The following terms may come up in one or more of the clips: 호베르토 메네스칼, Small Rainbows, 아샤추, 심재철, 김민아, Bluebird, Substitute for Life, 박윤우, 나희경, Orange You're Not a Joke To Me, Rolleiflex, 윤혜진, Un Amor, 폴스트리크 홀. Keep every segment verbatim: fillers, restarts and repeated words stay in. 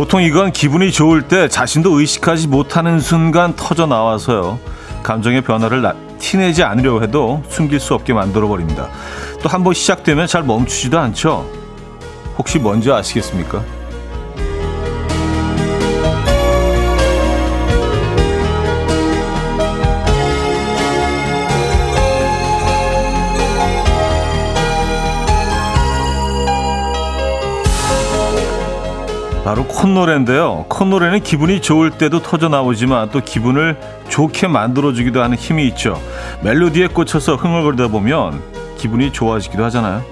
보통 이건 기분이 좋을 때 자신도 의식하지 못하는 순간 터져 나와서요. 감정의 변화를 나, 티내지 않으려고 해도 숨길 수 없게 만들어버립니다. 또 한 번 시작되면 잘 멈추지도 않죠. 혹시 뭔지 아시겠습니까? 바로 콧노래인데요. 콧노래는 기분이 좋을 때도 터져나오지만 또 기분을 좋게 만들어주기도 하는 힘이 있죠. 멜로디에 꽂혀서 흥얼거리다 보면 기분이 좋아지기도 하잖아요.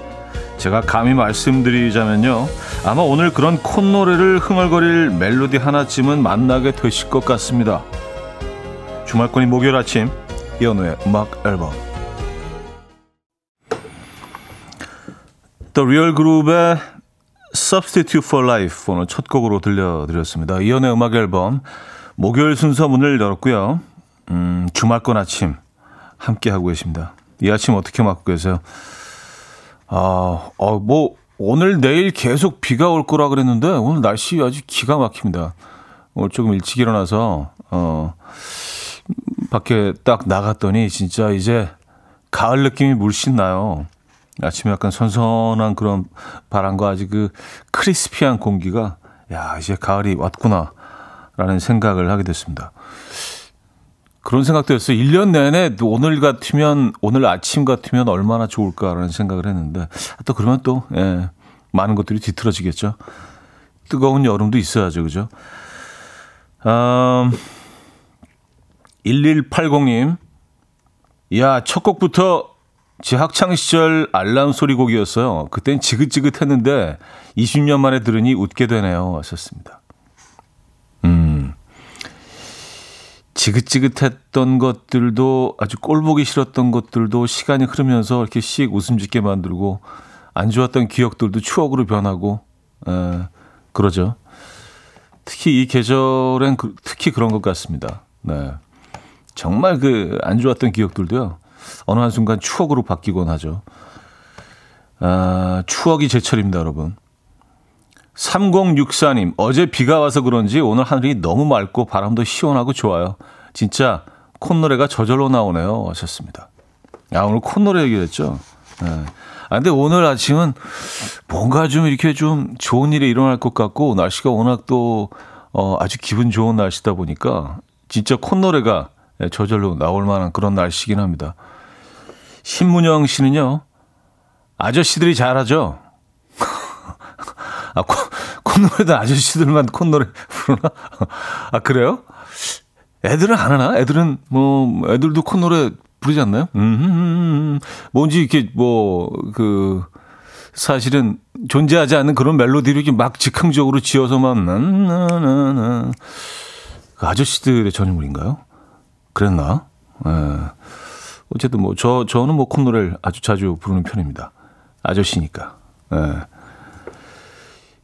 제가 감히 말씀드리자면요. 아마 오늘 그런 콧노래를 흥얼거릴 멜로디 하나쯤은 만나게 되실 것 같습니다. 주말권이 목요일 아침 이현우의 음악 앨범 The Real Group의 Substitute for Life 오늘 첫 곡으로 들려드렸습니다. 이연의 음악 앨범 목요일 순서 문을 열었고요. 음, 주말권 아침 함께하고 계십니다. 이 아침 어떻게 맞고 계세요? 아, 어, 뭐 오늘 내일 계속 비가 올 거라 그랬는데 오늘 날씨 아주 기가 막힙니다. 오늘 조금 일찍 일어나서 어, 밖에 딱 나갔더니 진짜 이제 가을 느낌이 물씬 나요. 아침에 약간 선선한 그런 바람과 아주 그 크리스피한 공기가 야 이제 가을이 왔구나라는 생각을 하게 됐습니다. 그런 생각도 했어요. 일 년 내내 오늘 같으면 오늘 아침 같으면 얼마나 좋을까라는 생각을 했는데 또 그러면 또 예, 많은 것들이 뒤틀어지겠죠. 뜨거운 여름도 있어야죠. 그죠? 음, 일일팔공님 야 첫 곡부터 제 학창시절 알람 소리곡이었어요. 그땐 지긋지긋했는데 이십 년 만에 들으니 웃게 되네요. 하셨습니다. 음, 지긋지긋했던 것들도 아주 꼴보기 싫었던 것들도 시간이 흐르면서 이렇게 씩 웃음 짓게 만들고 안 좋았던 기억들도 추억으로 변하고 에, 그러죠. 특히 이 계절엔 그, 특히 그런 것 같습니다. 네, 정말 그 안 좋았던 기억들도요. 어느 한순간 추억으로 바뀌곤 하죠. 아, 추억이 제철입니다, 여러분. 삼공육사님, 어제 비가 와서 그런지 오늘 하늘이 너무 맑고 바람도 시원하고 좋아요. 진짜 콧노래가 저절로 나오네요. 하셨습니다. 야, 오늘 콧노래 얘기했죠. 네. 아, 근데 오늘 아침은 뭔가 좀 이렇게 좀 좋은 일이 일어날 것 같고 날씨가 워낙 또 어, 아주 기분 좋은 날씨다 보니까 진짜 콧노래가 저절로 나올 만한 그런 날씨긴 합니다. 신문영 씨는요. 아저씨들이 잘하죠. 아, 콧, 콧노래도 아저씨들만 콧노래 부르나? 아, 그래요? 애들은 안 하나? 애들은 뭐 애들도 콧노래 부르지 않나요? 음. 뭔지 이렇게 뭐 그 사실은 존재하지 않는 그런 메로디를 이렇게 막 즉흥적으로 지어서만 나나나나. 그 아저씨들의 전유물인가요? 그랬나? 에. 어쨌든 뭐 저 저는 뭐 콧노래를 아주 자주 부르는 편입니다. 아저씨니까. 에.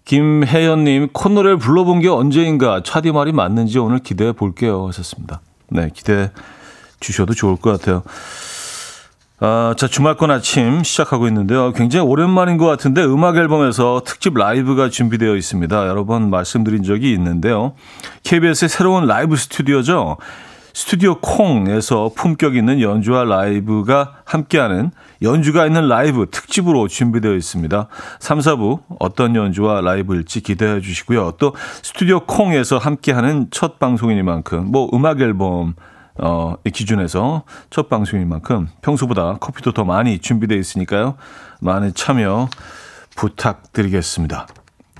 김혜연님 콧노래를 불러본 게 언제인가? 차디 말이 맞는지 오늘 기대해 볼게요. 하셨습니다. 네, 기대해 주셔도 좋을 것 같아요. 아, 자 주말권 아침 시작하고 있는데요. 굉장히 오랜만인 것 같은데 음악 앨범에서 특집 라이브가 준비되어 있습니다. 여러 번 말씀드린 적이 있는데요. 케이비에스의 새로운 라이브 스튜디오죠. 스튜디오 콩에서 품격 있는 연주와 라이브가 함께하는 연주가 있는 라이브 특집으로 준비되어 있습니다. 삼, 사 부 어떤 연주와 라이브일지 기대해 주시고요. 또 스튜디오 콩에서 함께하는 첫 방송인이만큼 뭐 음악 앨범 어, 기준에서 첫 방송인만큼 평소보다 커피도 더 많이 준비되어 있으니까요. 많은 참여 부탁드리겠습니다.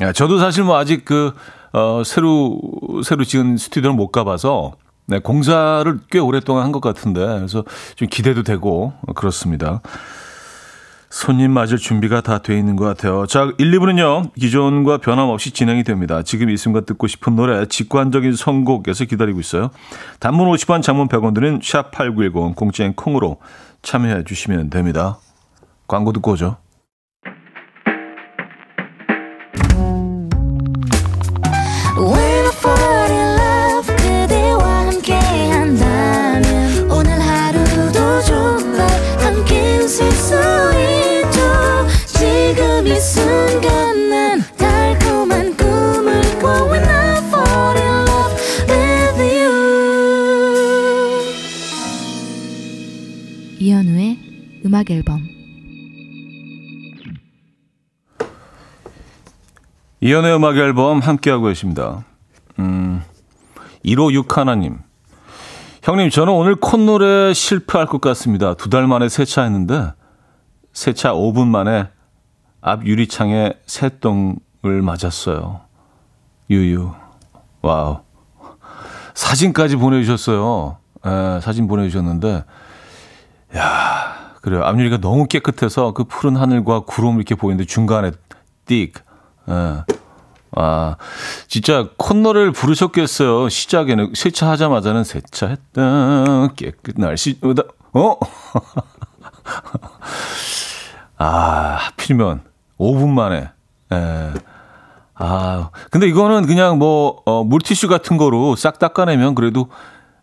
야, 저도 사실 뭐 아직 그 어, 새로 새로 지은 스튜디오를 못 가봐서 네, 공사를 꽤 오랫동안 한 것 같은데 그래서 좀 기대도 되고 그렇습니다. 손님 맞을 준비가 다 돼 있는 것 같아요. 자, 일, 이 부는요. 기존과 변함없이 진행이 됩니다. 지금 이 순간 듣고 싶은 노래 직관적인 선곡에서 기다리고 있어요. 단문 오십 원, 장문 백 원 드는 샵 팔구일공 공짜인 콩으로 참여해 주시면 됩니다. 광고 듣고 오죠. 지금 이 순간 난 달콤한 꿈을 꾸고 있나 음악 앨범. 이연의 음악 앨범 함께하고 계십니다. 음, 일오육 하나님. 형님, 저는 오늘 콧노래 실패할 것 같습니다. 두 달 만에 세차했는데 세차 오 분 만에 앞 유리창에 새똥을 맞았어요. 유유. 와우. 사진까지 보내주셨어요. 에, 사진 보내주셨는데, 야, 그래요. 앞유리가 너무 깨끗해서 그 푸른 하늘과 구름 이렇게 보이는데 중간에 띡. 에. 아, 진짜 콧노래를 부르셨겠어요. 시작에는 세차하자마자는 세차했다 깨끗 날씨보다. 어? 아, 하필이면 오 분 만에. 에. 아, 근데 이거는 그냥 뭐 어, 물티슈 같은 거로 싹 닦아내면 그래도,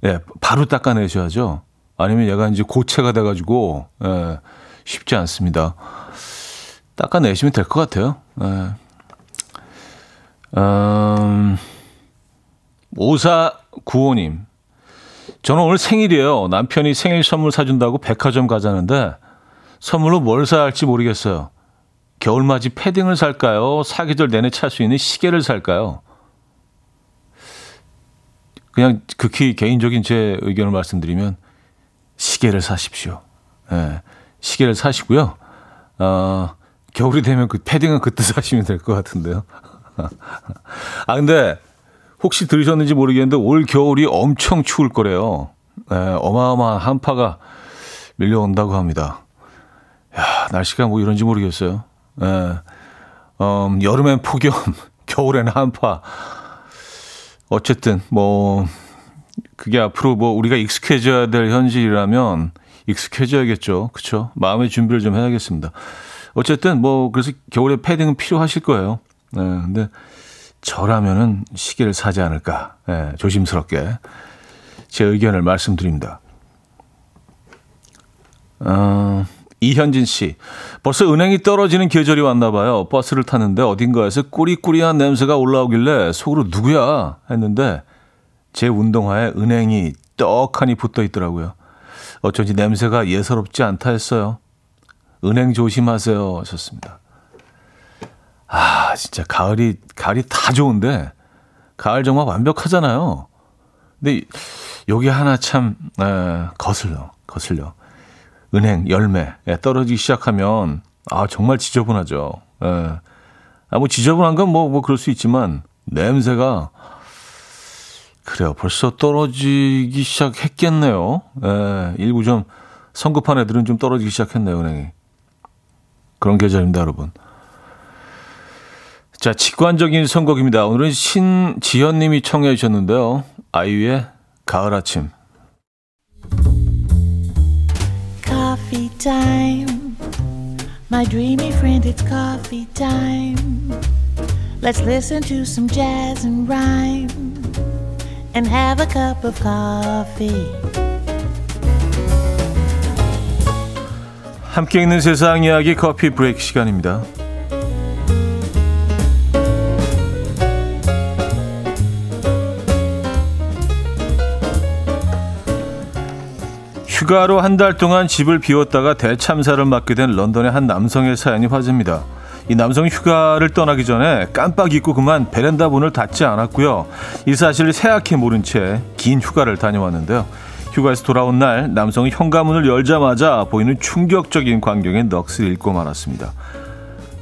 예, 바로 닦아내셔야죠. 아니면 얘가 이제 고체가 돼가지고, 예, 쉽지 않습니다. 닦아내시면 될 것 같아요. 예. 음, 오사구오님. 저는 오늘 생일이에요. 남편이 생일 선물 사준다고 백화점 가자는데 선물로 뭘 사야 할지 모르겠어요. 겨울맞이 패딩을 살까요? 사계절 내내 찰 수 있는 시계를 살까요? 그냥 극히 개인적인 제 의견을 말씀드리면 시계를 사십시오. 예, 시계를 사시고요. 어, 겨울이 되면 그 패딩은 그때 사시면 될 것 같은데요. 아, 근데 혹시 들으셨는지 모르겠는데 올 겨울이 엄청 추울 거래요. 예, 어마어마한 한파가 밀려온다고 합니다. 야, 날씨가 뭐 이런지 모르겠어요. 예, 음, 여름엔 폭염, 겨울엔 한파. 어쨌든 뭐 그게 앞으로 뭐 우리가 익숙해져야 될 현실이라면 익숙해져야겠죠. 그렇죠? 마음의 준비를 좀 해야겠습니다. 어쨌든 뭐 그래서 겨울에 패딩은 필요하실 거예요. 예, 근데 저라면은 시계를 사지 않을까. 예, 조심스럽게 제 의견을 말씀드립니다. 어, 이현진 씨. 벌써 은행이 떨어지는 계절이 왔나 봐요. 버스를 탔는데 어딘가에서 꾸리꾸리한 냄새가 올라오길래 속으로 누구야 했는데 제 운동화에 은행이 떡하니 붙어 있더라고요. 어쩐지 냄새가 예사롭지 않다 했어요. 은행 조심하세요 하셨습니다. 아, 진짜 가을이 가을이 다 좋은데 가을 정말 완벽하잖아요. 근데 여기 하나 참 에, 거슬려 거슬려. 은행 열매에 떨어지기 시작하면 아, 정말 지저분하죠. 에, 아, 뭐 지저분한 건 뭐 뭐 그럴 수 있지만 냄새가 그래요. 벌써 떨어지기 시작했겠네요. 에, 일부 좀 성급한 애들은 좀 떨어지기 시작했네요, 은행이. 그런 계절입니다, 여러분. 자, 직관적인 선곡입니다. 오늘은 신지현 님이 청해 주셨는데요. 아이유의 가을 아침. Coffee time. My dreamy friend, it's coffee time. Let's listen to some jazz and rhyme and have a cup of coffee. 함께 있는 세상 이야기 커피 브레이크 시간입니다. 휴가로 한 달 동안 집을 비웠다가 대참사를 맞게 된 런던의 한 남성의 사연이 화제입니다. 이 남성이 휴가를 떠나기 전에 깜빡 잊고 그만 베란다 문을 닫지 않았고요. 이 사실을 새하얗게 모른 채 긴 휴가를 다녀왔는데요. 휴가에서 돌아온 날 남성이 현관문을 열자마자 보이는 충격적인 광경에 넋을 잃고 말았습니다.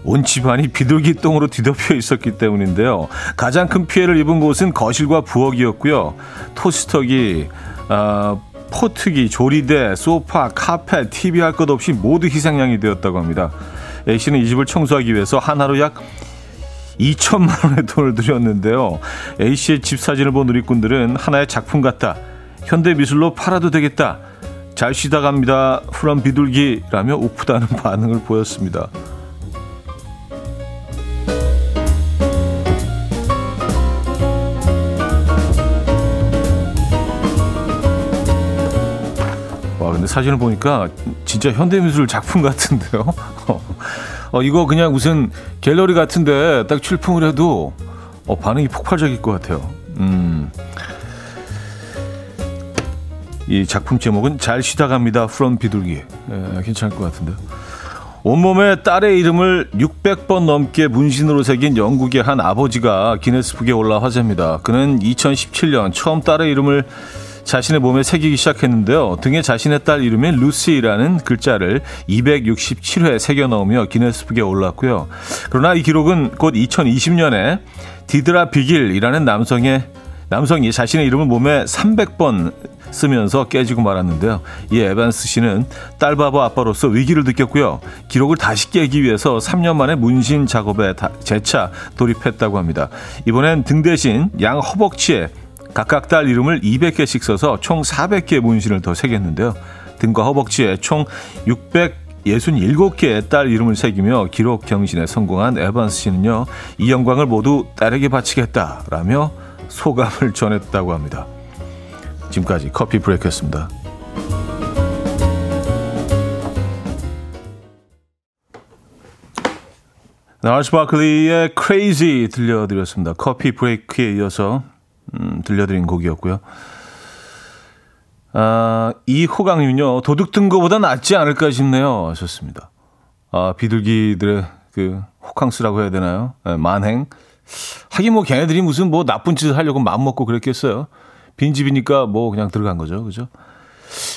온 집안이 비둘기 똥으로 뒤덮여 있었기 때문인데요. 가장 큰 피해를 입은 곳은 거실과 부엌이었고요. 토스터기, 어, 포트기, 조리대, 소파, 카펫, 티비 할 것 없이 모두 희생양이 되었다고 합니다. A씨는 이 집을 청소하기 위해서 하나로 약 이천만 원의 돈을 들였는데요. A씨의 집 사진을 본 누리꾼들은 하나의 작품 같다. 현대미술로 팔아도 되겠다. 잘 쉬다 갑니다. 후렴 비둘기라며 오프다는 반응을 보였습니다. 사진을 보니까 진짜 현대미술 작품 같은데요. 어, 이거 그냥 무슨 갤러리 같은데 딱 출품을 해도 어, 반응이 폭발적일 것 같아요. 음. 이 작품 제목은 잘 쉬다 갑니다. From 비둘기. 예, 괜찮을 것 같은데. 온몸에 딸의 이름을 육백 번 넘게 문신으로 새긴 영국의 한 아버지가 기네스북에 올라 화제입니다. 그는 이천십칠 년 처음 딸의 이름을 자신의 몸에 새기기 시작했는데요. 등에 자신의 딸 이름인 루시라는 글자를 이백육십칠 회 새겨 넣으며 기네스북에 올랐고요. 그러나 이 기록은 곧 이천이십 년에 디드라 비길이라는 남성의 남성이 자신의 이름을 몸에 삼백 번 쓰면서 깨지고 말았는데요. 이 에반스 씨는 딸 바보 아빠로서 위기를 느꼈고요. 기록을 다시 깨기 위해서 삼 년 만에 문신 작업에 재차 돌입했다고 합니다. 이번엔 등 대신 양 허벅지에 각각 딸 이름을 이백 개씩 써서 총 사백 개의 문신을 더 새겼는데요. 등과 허벅지에 총 육백육십칠 개의 딸 이름을 새기며 기록 경신에 성공한 에반스 씨는요. 이 영광을 모두 딸에게 바치겠다라며 소감을 전했다고 합니다. 지금까지 커피 브레이크였습니다. 나일스 바클리의 Crazy 들려드렸습니다. 커피 브레이크에 이어서 음, 들려드린 곡이었고요. 아, 이호강님은요. 도둑 든 거보다 낫지 않을까 싶네요 하셨습니다. 아, 비둘기들의 그 호캉스라고 해야 되나요? 네, 만행. 하긴 뭐 걔네들이 무슨 뭐 나쁜 짓을 하려고 마음먹고 그랬겠어요. 빈집이니까 뭐 그냥 들어간 거죠. 그죠?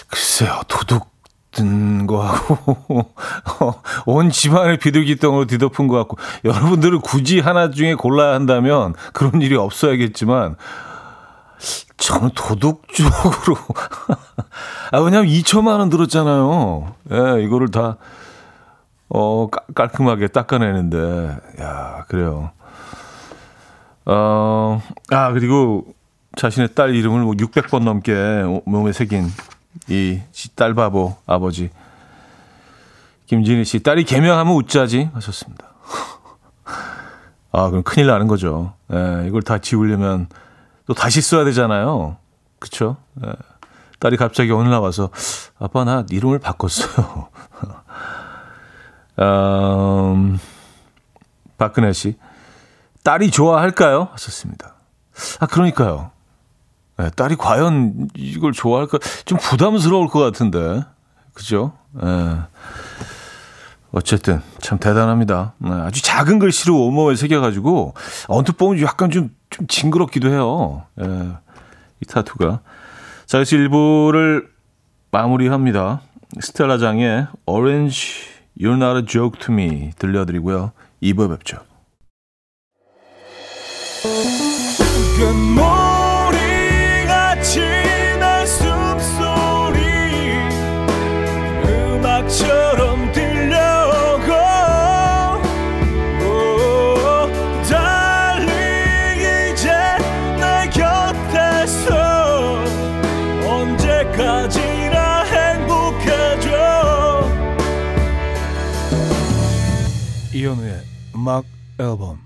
글쎄요. 도둑 든 거하고 온 집안을 비둘기 똥으로 뒤덮은 거 같고, 여러분들은 굳이 하나 중에 골라야 한다면 그런 일이 없어야겠지만 저는 도둑 쪽으로 아 왜냐면 이천만 원 들었잖아요. 예, 이거를 다 어, 깔끔하게 닦아내는데 야 그래요. 어, 아 그리고 자신의 딸 이름을 뭐 육백 번 넘게 몸에 새긴 이 딸 바보 아버지 김진희 씨 딸이 개명하면 웃자지 하셨습니다. 아 그럼 큰일 나는 거죠. 예, 이걸 다 지우려면 또 다시 써야 되잖아요. 그렇죠? 예, 딸이 갑자기 오늘 나와서 아빠 나 이름을 바꿨어요. 음, 박근혜 씨 딸이 좋아할까요? 하셨습니다. 아 그러니까요. 네, 딸이 과연 이걸 좋아할까? 좀 부담스러울 것 같은데. 그죠? 네. 어쨌든 참 대단합니다. 네, 아주 작은 글씨로 온몸에 새겨가지고 언뜻 보면 약간 좀, 좀 징그럽기도 해요. 네, 이 타투가. 자, 그래서 일 부를 마무리합니다. 스텔라장의 Orange You're Not a Joke To Me 들려드리고요. 이 부에 뵙죠. 이현우의 음악 앨범.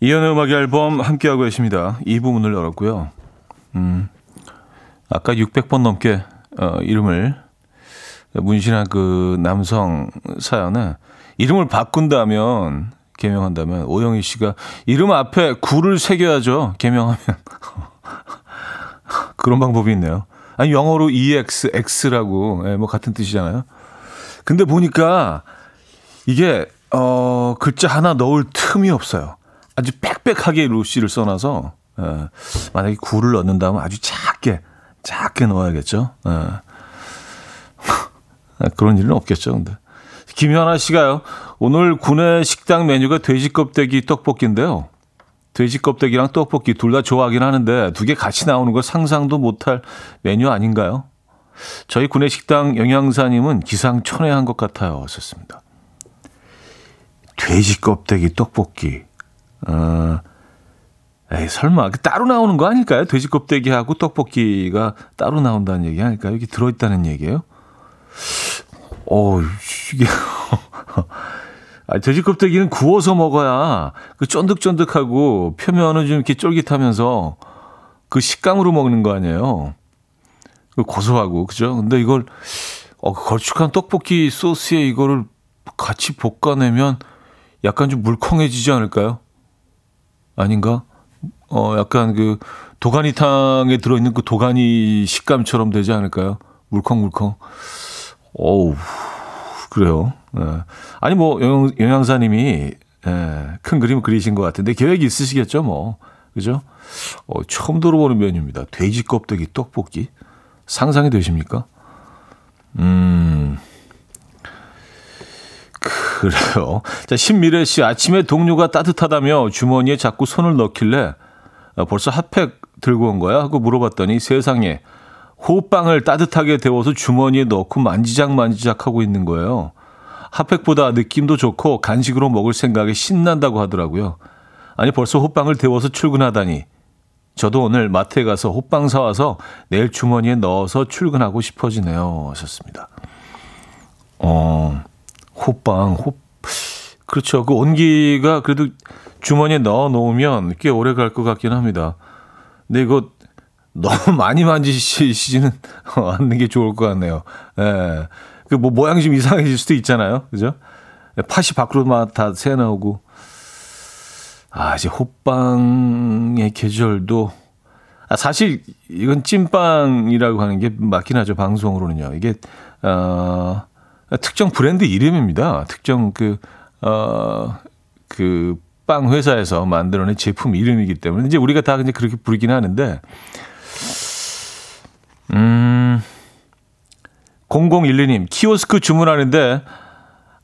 이현우의 음악 앨범 함께하고 계십니다. 이 부분을 열었고요. 음, 아까 육백 번 넘게 어, 이름을 문신한 그 남성 사연에 이름을 바꾼다면 개명한다면 오영희 씨가 이름 앞에 구를 새겨야죠. 개명하면 그런 방법이 있네요. 아니 영어로 이 엑스 엑스라고 네, 뭐 같은 뜻이잖아요. 근데 보니까 이게 어, 글자 하나 넣을 틈이 없어요. 아주 빽빽하게 루시를 써놔서 에, 만약에 구를 넣는다면 아주 작게 작게 넣어야겠죠. 에. 그런 일은 없겠죠. 근데 김현아 씨가요. 오늘 구내 식당 메뉴가 돼지 껍데기 떡볶이인데요. 돼지 껍데기랑 떡볶이 둘 다 좋아하긴 하는데 두 개 같이 나오는 거 상상도 못할 메뉴 아닌가요? 저희 구내 식당 영양사님은 기상천외한 것 같아요. 썼습니다. 돼지 껍데기 떡볶이. 어, 에이, 설마 따로 나오는 거 아닐까요? 돼지 껍데기하고 떡볶이가 따로 나온다는 얘기 아닐까요? 여기 들어있다는 얘기예요? 어, 이게 돼지 껍데기는 구워서 먹어야 그 쫀득쫀득하고 표면은 좀 이렇게 쫄깃하면서 그 식감으로 먹는 거 아니에요? 고소하고, 그죠? 근데 이걸, 어, 걸쭉한 떡볶이 소스에 이거를 같이 볶아내면 약간 좀 물컹해지지 않을까요? 아닌가? 어, 약간 그 도가니탕에 들어있는 그 도가니 식감처럼 되지 않을까요? 물컹물컹. 어우, 그래요. 네. 아니, 뭐, 영양, 영양사님이 네, 큰 그림 그리신 것 같은데 계획이 있으시겠죠, 뭐. 그죠? 어, 처음 들어보는 메뉴입니다. 돼지 껍데기 떡볶이. 상상이 되십니까? 음, 그래요. 자, 신미래 씨, 아침에 동료가 따뜻하다며 주머니에 자꾸 손을 넣길래 아, 벌써 핫팩 들고 온 거야? 하고 물어봤더니 세상에 호빵을 따뜻하게 데워서 주머니에 넣고 만지작만지작 하고 있는 거예요. 핫팩보다 느낌도 좋고 간식으로 먹을 생각에 신난다고 하더라고요. 아니 벌써 호빵을 데워서 출근하다니. 저도 오늘 마트에 가서 호빵 사와서 내일 주머니에 넣어서 출근하고 싶어지네요. 하셨습니다. 어, 호빵, 호, 그렇죠. 그 온기가 그래도 주머니에 넣어 놓으면 꽤 오래 갈 것 같긴 합니다. 근데 이거 너무 많이 만지시지는 않는 게 좋을 것 같네요. 예. 그 뭐 모양이 좀 이상해질 수도 있잖아요. 그죠? 팥이 밖으로 막 다 새 나오고. 아, 이제 호빵의 계절도. 아, 사실 이건 찐빵이라고 하는 게 맞긴 하죠. 방송으로는요. 이게, 어, 특정 브랜드 이름입니다. 특정 그, 어, 그, 빵 회사에서 만들어낸 제품 이름이기 때문에. 이제 우리가 다 이제 그렇게 부르긴 하는데, 음, 공공일이 님, 키오스크 주문하는데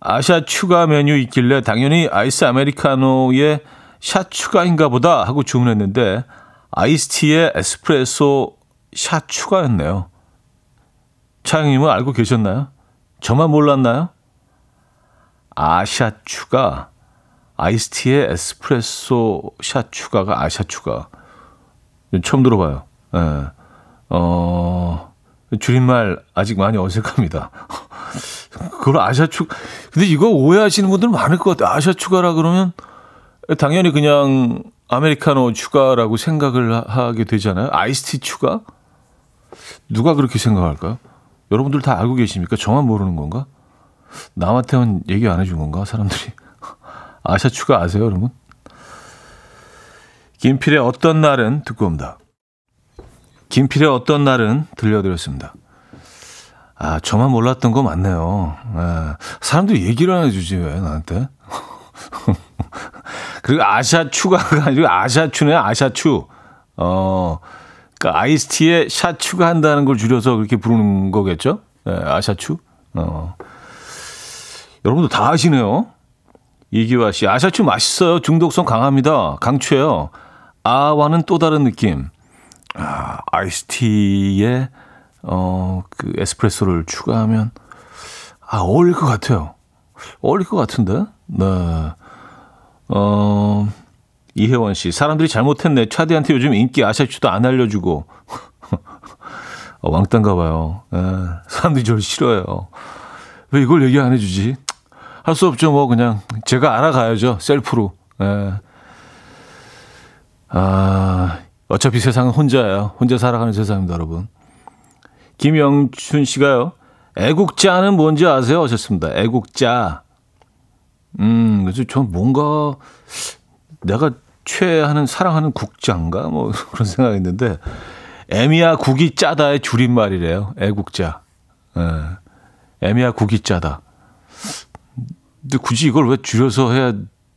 아샤 추가 메뉴 있길래 당연히 아이스 아메리카노에 샷 추가인가 보다 하고 주문했는데 아이스티에 에스프레소 샷 추가였네요. 차영님은 알고 계셨나요? 저만 몰랐나요? 아샤 추가, 아이스티에 에스프레소 샷 추가가 아샤 추가. 처음 들어봐요. 네. 어, 줄임말 아직 많이 어색합니다. 그걸 아샤 추가. 근데 이거 오해하시는 분들 많을 것 같아요. 아샤 추가라 그러면 당연히 그냥 아메리카노 추가라고 생각을 하게 되잖아요. 아이스티 추가? 누가 그렇게 생각할까요? 여러분들 다 알고 계십니까? 저만 모르는 건가? 남한테는 얘기 안 해준 건가? 사람들이. 아샤 추가 아세요, 여러분? 김필의 어떤 날은 듣고 옵니다. 김필의 어떤 날은 들려드렸습니다. 아, 저만 몰랐던 거 맞네요. 아, 사람들 얘기를 안 해주지, 왜 나한테? 그리고 아샤추가 아니고 아샤추네, 아샤추. 어, 그러니까 아이스티에 샷 추가한다는 걸 줄여서 그렇게 부르는 거겠죠? 네, 아샤추. 어. 여러분도 다 아시네요. 이기화 씨, 아샤추 맛있어요. 중독성 강합니다. 강추해요. 아와는 또 다른 느낌. 아, 아이스티에 어, 그 에스프레소를 추가하면 아, 어울릴 것 같아요. 어울릴 것 같은데? 네. 어, 이혜원 씨, 사람들이 잘못했네. 차디한테 요즘 인기 아샤추도 안 알려주고. 어, 왕따인가 봐요. 에, 사람들이 저를 싫어해요. 왜 이걸 얘기 안 해주지? 할 수 없죠. 뭐 그냥 제가 알아가야죠. 셀프로. 에. 아, 어차피 세상은 혼자예요. 혼자 살아가는 세상입니다, 여러분. 김영춘 씨가요. 애국자는 뭔지 아세요? 하셨습니다. 애국자. 음, 그래서 전 뭔가 내가 최애하는, 사랑하는 국자인가? 뭐 그런 생각이 있는데, 애미야 국이 짜다의 줄임말이래요. 애국자. 예. 애미야 국이 짜다. 근데 굳이 이걸 왜 줄여서 해야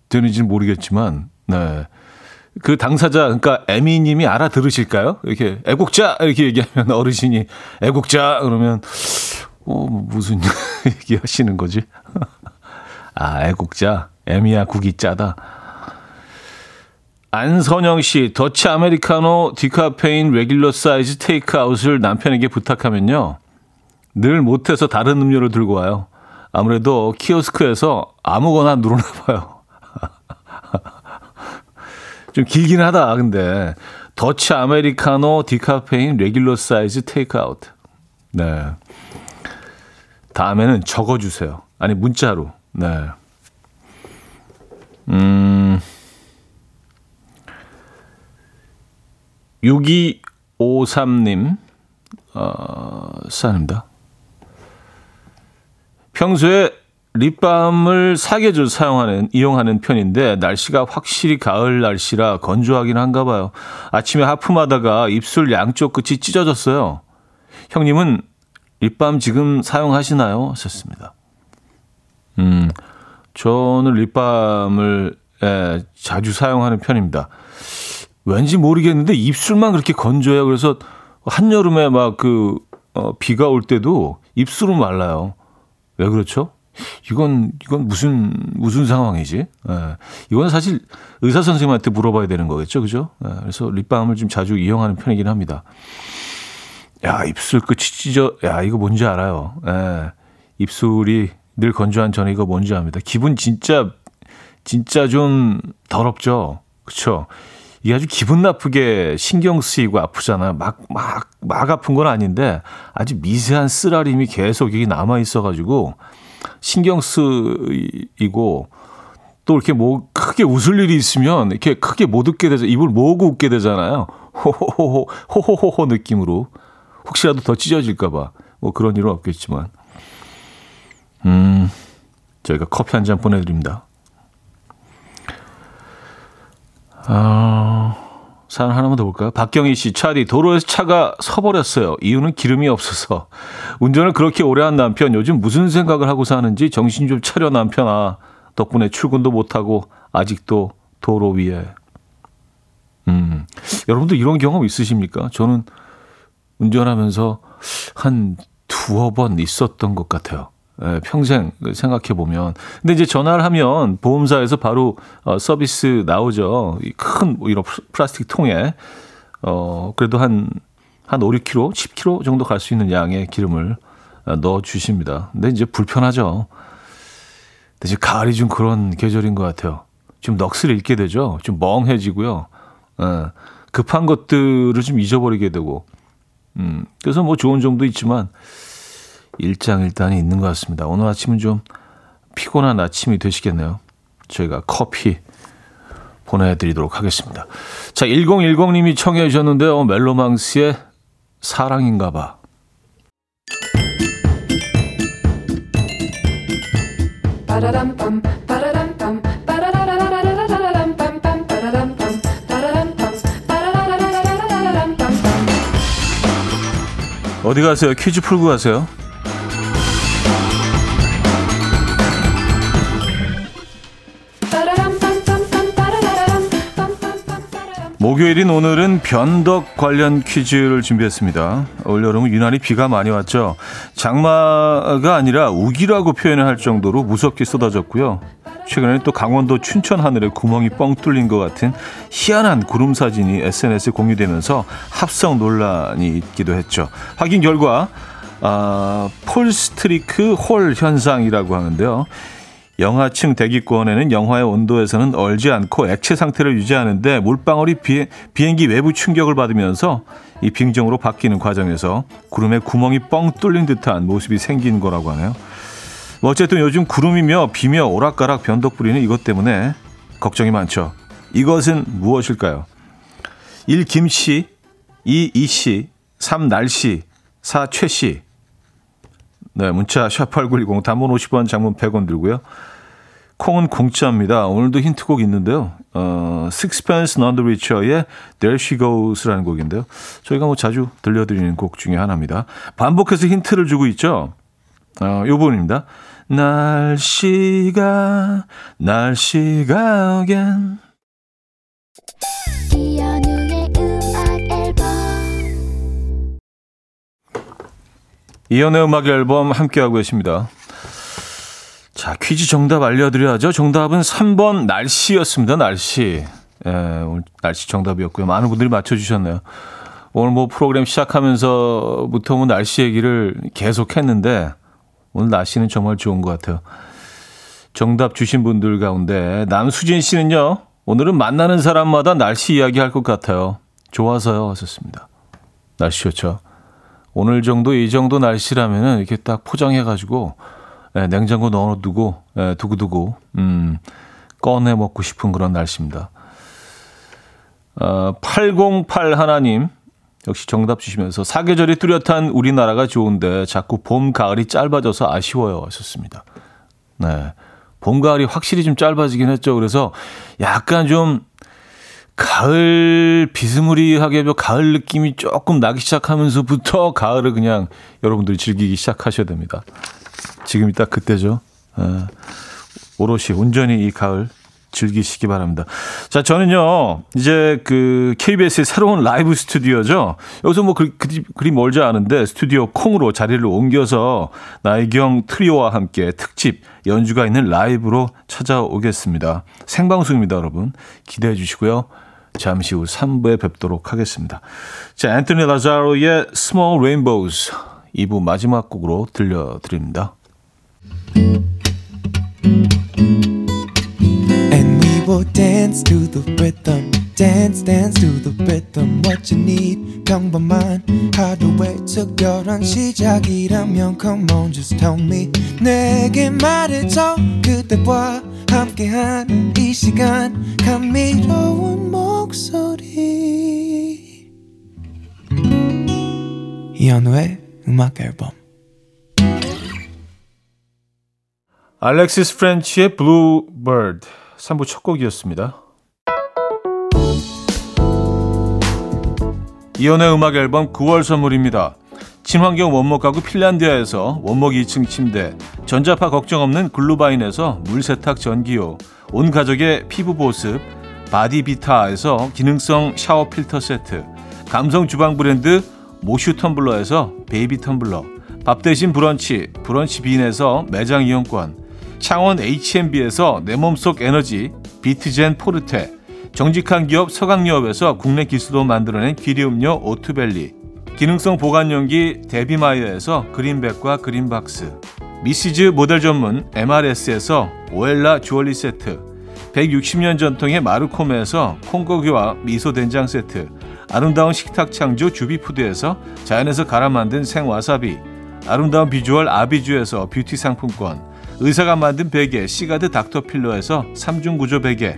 되는지는 모르겠지만, 네. 그 당사자, 그러니까 애미님이 알아들으실까요? 이렇게 애국자! 이렇게 얘기하면 어르신이 애국자! 그러면, 어, 무슨 얘기 하시는 거지? 아, 애국자. 애미야 국이 짜다. 안선영 씨, 더치 아메리카노 디카페인 레귤러 사이즈 테이크아웃을 남편에게 부탁하면요. 늘 못해서 다른 음료를 들고 와요. 아무래도 키오스크에서 아무거나 누르나 봐요. 좀 길긴 하다, 근데. 더치 아메리카노 디카페인 레귤러 사이즈 테이크아웃. 네. 다음에는 적어주세요. 아니, 문자로. 네. 음. 육이오삼 님, 어, 사연입니다. 평소에 립밤을 사계절 사용하는, 이용하는 편인데 날씨가 확실히 가을 날씨라 건조하긴 한가 봐요. 아침에 하품하다가 입술 양쪽 끝이 찢어졌어요. 형님은 립밤 지금 사용하시나요? 하셨습니다. 음, 저는 립밤을 예, 자주 사용하는 편입니다. 왠지 모르겠는데 입술만 그렇게 건조해요. 그래서 한여름에 막 그 어, 비가 올 때도 입술은 말라요. 왜 그렇죠? 이건 이건 무슨 무슨 상황이지? 예, 이건 사실 의사 선생님한테 물어봐야 되는 거겠죠, 그죠? 예, 그래서 립밤을 좀 자주 이용하는 편이긴 합니다. 야, 입술 끝이 찢어. 야, 이거 뭔지 알아요. 예, 입술이 늘 건조한 저는 이거 뭔지 압니다. 기분 진짜 진짜 좀 더럽죠, 그렇죠? 이게 아주 기분 나쁘게 신경 쓰이고 아프잖아요. 막, 막, 막 아픈 건 아닌데 아주 미세한 쓰라림이 계속 여기 남아 있어가지고 신경 쓰이고 또 이렇게 뭐 크게 웃을 일이 있으면 이렇게 크게 못 웃게 되죠. 입을 모으고 웃게 되잖아요. 호호호호, 호호호호 느낌으로 혹시라도 더 찢어질까봐 뭐 그런 일은 없겠지만 음 저희가 커피 한 잔 보내드립니다. 아, 사연 하나만 더 볼까요? 박경희 씨, 차디, 도로에서 차가 서버렸어요. 이유는 기름이 없어서. 운전을 그렇게 오래 한 남편, 요즘 무슨 생각을 하고 사는지 정신 좀 차려 남편아. 덕분에 출근도 못하고 아직도 도로 위에. 음, 여러분도 이런 경험 있으십니까? 저는 운전하면서 한 두어 번 있었던 것 같아요. 예, 평생 생각해 보면. 근데 이제 전화를 하면 보험사에서 바로 어, 서비스 나오죠. 이 큰 이런 플라스틱 통에 어 그래도 한 한 오, 육 킬로미터, 십 킬로미터 정도 갈 수 있는 양의 기름을 넣어 주십니다. 근데 이제 불편하죠. 근데 지금 가을이 좀 그런 계절인 것 같아요. 좀 넋을 잃게 되죠. 좀 멍해지고요. 예, 급한 것들을 좀 잊어버리게 되고. 음, 그래서 뭐 좋은 점도 있지만. 일장일단이 있는 것 같습니다. 오늘 아침은 좀 피곤한 아침이 되시겠네요. 저희가 커피 보내드리도록 하겠습니다. 자, 천십 님이 청해 주셨는데요. 멜로망스의 사랑인가 봐. 어디 가세요? 퀴즈 풀고 가세요. 목요일인 오늘은 변덕 관련 퀴즈를 준비했습니다. 올여름은 유난히 비가 많이 왔죠. 장마가 아니라 우기라고 표현을 할 정도로 무섭게 쏟아졌고요. 최근에는 또 강원도 춘천 하늘에 구멍이 뻥 뚫린 것 같은 희한한 구름 사진이 에스엔에스에 공유되면서 합성 논란이 있기도 했죠. 확인 결과 아, 폴스트리크 홀 현상이라고 하는데요. 영하층 대기권에는 영하의 온도에서는 얼지 않고 액체 상태를 유지하는데 물방울이 비, 비행기 외부 충격을 받으면서 이 빙정으로 바뀌는 과정에서 구름에 구멍이 뻥 뚫린 듯한 모습이 생긴 거라고 하네요. 어쨌든 요즘 구름이며 비며 오락가락 변덕 부리는 이것 때문에 걱정이 많죠. 이것은 무엇일까요? 일. 김씨, 이. 이씨, 삼. 날씨, 사. 최씨. 네, 문자 샵팔구일공, 단문 오십 원, 장문 백 원 들고요. 콩은 공짜입니다. 오늘도 힌트곡 있는데요. 어, Sixpence None the Richer의 There She Goes라는 곡인데요. 저희가 뭐 자주 들려드리는 곡 중에 하나입니다. 반복해서 힌트를 주고 있죠. 어, 요 부분입니다. 날씨가 날씨가 오겐 이연의 음악 앨범 함께하고 계십니다. 자, 퀴즈 정답 알려드려야죠. 정답은 삼 번 날씨였습니다. 날씨. 예, 오늘 날씨 정답이었고요. 많은 분들이 맞춰주셨네요. 오늘 뭐 프로그램 시작하면서부터 뭐 날씨 얘기를 계속 했는데 오늘 날씨는 정말 좋은 것 같아요. 정답 주신 분들 가운데 남수진 씨는요. 오늘은 만나는 사람마다 날씨 이야기할 것 같아요. 좋아서요 하셨습니다. 날씨 좋죠. 오늘 정도 이 정도 날씨라면은 이렇게 딱 포장해가지고 예, 냉장고 넣어두고 예, 두고두고 음, 꺼내 먹고 싶은 그런 날씨입니다. 어, 팔공팔 하나님 역시 정답 주시면서 사계절이 뚜렷한 우리나라가 좋은데 자꾸 봄 가을이 짧아져서 아쉬워요 하셨습니다. 네. 봄, 가을이 확실히 좀 짧아지긴 했죠. 그래서 약간 좀 가을 비스무리하게 가을 느낌이 조금 나기 시작하면서부터 가을을 그냥 여러분들이 즐기기 시작하셔야 됩니다. 지금이 딱 그때죠. 아, 오롯이 온전히 이 가을 즐기시기 바랍니다. 자, 저는요 이제 그 케이비에스의 새로운 라이브 스튜디오죠. 여기서 뭐 그리, 그리, 그리 멀지 않은데 스튜디오 콩으로 자리를 옮겨서 나희경 트리오와 함께 특집 연주가 있는 라이브로 찾아오겠습니다. 생방송입니다, 여러분. 기대해 주시고요. 잠시 후 삼 부에 뵙도록 하겠습니다. 자, 앤토니 라자로의 Small Rainbows 이 부 마지막 곡으로 들려드립니다. And we will dance to the rhythm. Dance, dance to the rhythm. What you need, 평범한 하루의 특별한 시작이라면 come on, just tell me. 내게 말해줘 그대와 함께한 이 시간 감미로운 목소리. 이현우의 음악 앨범. 알렉시스 프렌치의 Bluebird 삼 부 첫 곡이었습니다. 이온의 음악 앨범 구월 선물입니다. 친환경 원목 가구 핀란디아에서 원목 이 층 침대, 전자파 걱정 없는 글루바인에서 물세탁 전기요, 온 가족의 피부 보습 바디비타에서 기능성 샤워 필터 세트, 감성 주방 브랜드 모슈 텀블러에서 베이비 텀블러, 밥 대신 브런치 브런치 빈에서 매장 이용권, 창원 에이치엠비에서 내 몸속 에너지 비트젠 포르테, 정직한 기업 서강유업에서 국내 기술로 만들어낸 기리음료 오투밸리, 기능성 보관용기 데비마이어에서 그린백과 그린박스, 미시즈 모델 전문 엠알에스에서 오엘라 주얼리 세트, 백육십 년 전통의 마르코메에서 콩고기와 미소된장 세트, 아름다운 식탁 창조 주비푸드에서 자연에서 갈아 만든 생와사비, 아름다운 비주얼 아비주에서 뷰티 상품권, 의사가 만든 베개 시가드 닥터필러에서 삼중 구조 베개,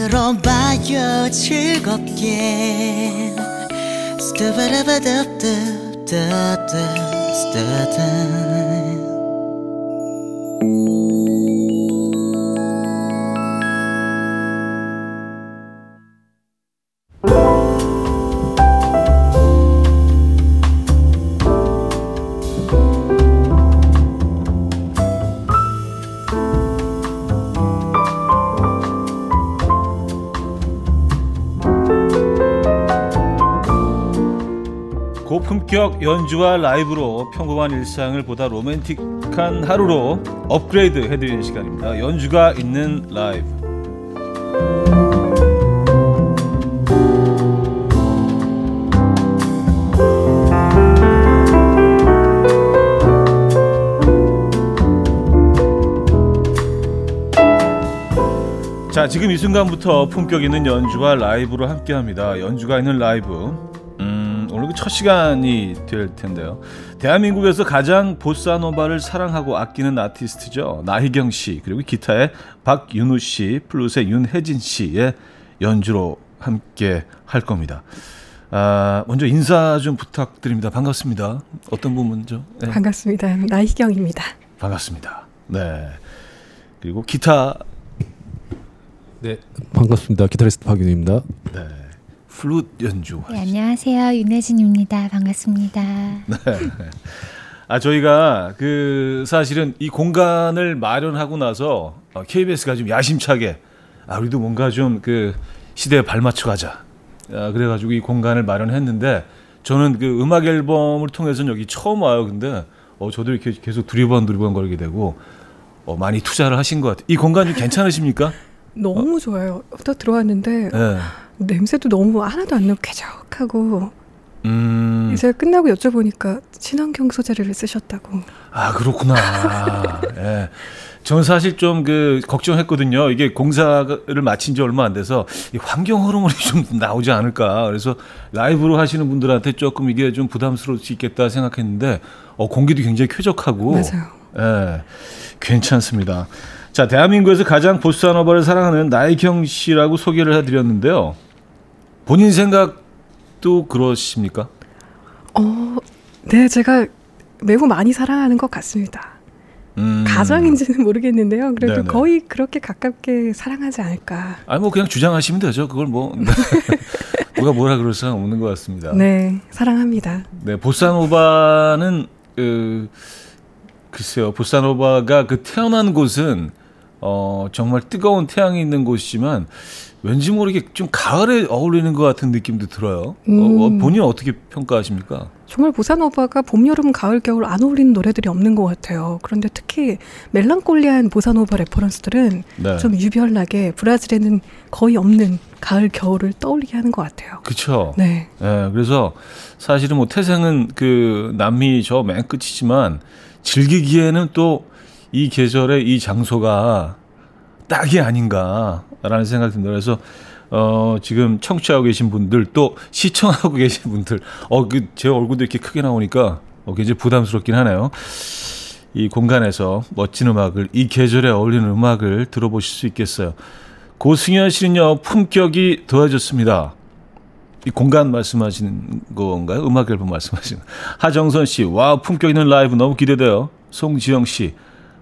들어봐요 즐겁게 고품격 연주와 라이브로 평범한 일상을 보다 로맨틱한 하루로 업그레이드 해드리는 시간입니다. 연주가 있는 라이브. 자, 지금 이 순간부터 품격 있는 연주와 라이브로 함께합니다. 연주가 있는 라이브. 첫 시간이 될 텐데요. 대한민국에서 가장 보사노바를 사랑하고 아끼는 아티스트죠. 나희경 씨, 그리고 기타의 박윤우 씨, 플루스의 윤혜진 씨의 연주로 함께 할 겁니다. 아, 먼저 인사 좀 부탁드립니다. 반갑습니다. 어떤 분 먼저? 네. 반갑습니다. 나희경입니다. 반갑습니다. 네. 그리고 기타. 네, 반갑습니다. 기타리스트 박윤우입니다. 네. 플룻 연주. 네, 안녕하세요. 윤혜진입니다. 반갑습니다. 네. 아, 저희가 그 사실은 이 공간을 마련하고 나서 케이비에스가 좀 야심차게 아, 우리도 뭔가 좀 그 시대에 발맞춰 가자. 아, 그래 가지고 이 공간을 마련했는데 저는 그 음악 앨범을 통해서는 여기 처음 와요. 근데 어, 저도 이렇게 계속 두리번 두리번 거리게 되고 어, 많이 투자를 하신 것 같아요. 이 공간이 괜찮으십니까? 너무 어? 좋아요. 딱 들어왔는데 네. 냄새도 너무 하나도 안 나고 쾌적하고 음. 이제 끝나고 여쭤보니까 친환경 소재를 쓰셨다고. 아 그렇구나. 예. 저는 사실 좀 그 걱정했거든요. 이게 공사를 마친 지 얼마 안 돼서 이 환경 호르몬이 좀 나오지 않을까. 그래서 라이브로 하시는 분들한테 조금 이게 좀 부담스러울 수 있겠다 생각했는데 어, 공기도 굉장히 쾌적하고. 맞아요. 예. 괜찮습니다. 자, 대한민국에서 가장 보사노바를 사랑하는 나희경 씨라고 소개를 해드렸는데요. 본인 생각도 그러십니까? 어, 네, 제가 매우 많이 사랑하는 것 같습니다. 음. 가장인지는 모르겠는데요. 그래도 네네. 거의 그렇게 가깝게 사랑하지 않을까. 아니 뭐 그냥 주장하시면 되죠. 그걸 뭐 누가 뭐라 그럴 사람 없는 것 같습니다. 네, 사랑합니다. 네, 보사노바는 그, 글쎄요, 보사노바가 그 태어난 곳은 어, 정말 뜨거운 태양이 있는 곳이지만 왠지 모르게 좀 가을에 어울리는 것 같은 느낌도 들어요. 음. 어, 본인 어떻게 평가하십니까? 정말 보사노바가 봄, 여름, 가을, 겨울 안 어울리는 노래들이 없는 것 같아요. 그런데 특히 멜랑콜리한 보사노바 레퍼런스들은 네. 좀 유별나게 브라질에는 거의 없는 가을, 겨울을 떠올리게 하는 것 같아요. 그렇죠. 네. 네. 그래서 사실은 뭐 태생은 그 남미 저 맨 끝이지만 즐기기에는 또 이 계절에 이 장소가 딱이 아닌가라는 생각이 듭니다. 그래서 어, 지금 청취하고 계신 분들 또 시청하고 계신 분들 어, 그 제 얼굴도 이렇게 크게 나오니까 어, 굉장히 부담스럽긴 하네요. 이 공간에서 멋진 음악을 이 계절에 어울리는 음악을 들어보실 수 있겠어요. 고승현 씨는요. 품격이 더해졌습니다. 이 공간 말씀하시는 건가요? 음악 앨범 말씀하시는. 하정선 씨. 와 품격 있는 라이브 너무 기대돼요. 송지영 씨.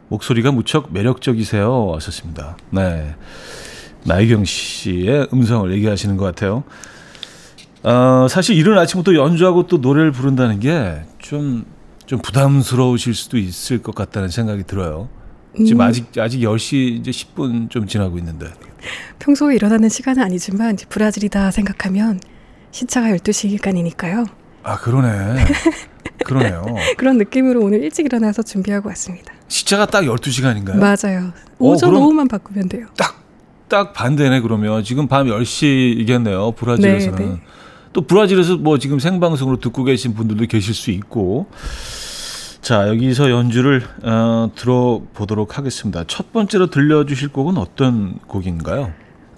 목소리가 무척 매력적이세요. 왔었습니다. 네. 나희경 씨의 음성을 얘기하시는 것 같아요. 어, 사실 이른 아침부터 연주하고 또 노래를 부른다는 게 좀, 좀 부담스러우실 수도 있을 것 같다는 생각이 들어요. 지금 음. 아직, 아직 열 시 이제 십 분 좀 지나고 있는데. 평소에 일어나는 시간은 아니지만 이제 브라질이다 생각하면 시차가 열두 시간이니까요. 아, 그러네. 그러네요. 그런 느낌으로 오늘 일찍 일어나서 준비하고 왔습니다. 시차가 딱 열두 시간인가요? 맞아요. 오전 어, 오후만 바꾸면 돼요. 딱, 딱 반대네 그러면. 지금 밤 열 시이겠네요. 브라질에서는. 네, 네. 또 브라질에서 뭐 지금 생방송으로 듣고 계신 분들도 계실 수 있고. 자, 여기서 연주를 어, 들어보도록 하겠습니다. 첫 번째로 들려주실 곡은 어떤 곡인가요?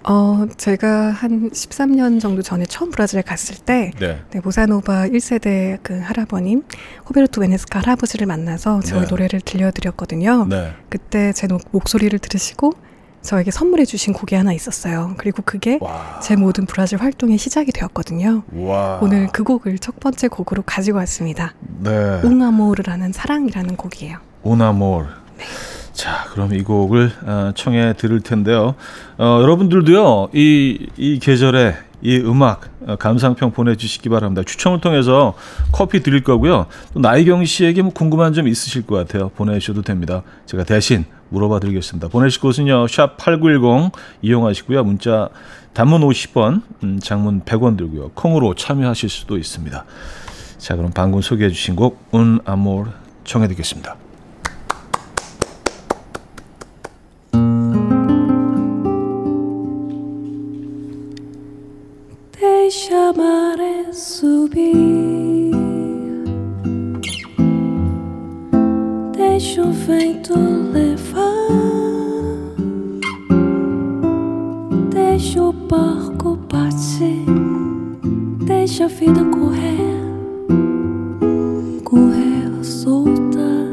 어, 제가 한 십삼 년 정도 전에 처음 브라질에 갔을 때 네. 네, 보사노바 일 세대 그 할아버님 호베르토 메네스칼 할아버지를 만나서 저희 네. 노래를 들려드렸거든요. 네. 그때 제 목소리를 들으시고 저에게 선물해 주신 곡이 하나 있었어요. 그리고 그게 와. 제 모든 브라질 활동의 시작이 되었거든요. 와. 오늘 그 곡을 첫 번째 곡으로 가지고 왔습니다. 네. Un Amor라는 사랑이라는 곡이에요. Un Amor. 네. 자, 그럼 이 곡을 청해 들을 텐데요. 어, 여러분들도요, 이, 이 계절에 이 음악 감상평 보내주시기 바랍니다. 추첨을 통해서 커피 드릴 거고요. 또 나희경 씨에게 뭐 궁금한 점 있으실 것 같아요. 보내주셔도 됩니다. 제가 대신 물어봐 드리겠습니다. 보내실 곳은요, 샵 팔구일공 이용하시고요. 문자 단문 오십 원, 장문 백 원 들고요. 콩으로 참여하실 수도 있습니다. 자, 그럼 방금 소개해 주신 곡, Un Amor 청해 듣겠습니다. Deixa a maré subir, deixa o vento levar, deixa o barco partir, deixa a vida correr, correr solta,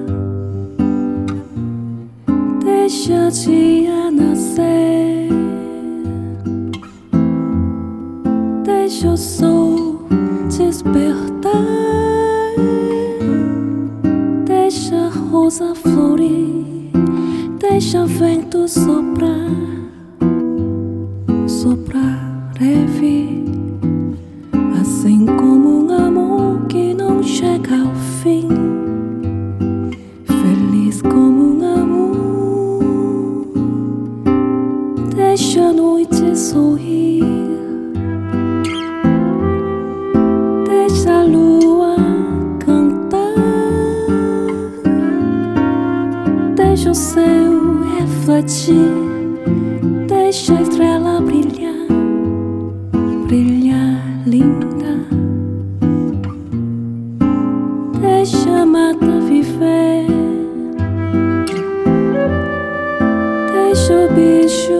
deixa o dia nascer. Deixa o sol despertar, deixa a rosa florir, deixa o vento soprar, soprar leve, assim como um amor que não chega ao fim, feliz como um amor, deixa a noite sorrir. Salud. o seu refletir deixa a estrela brilhar, brilhar linda. Deixa a mata viver, deixa o bicho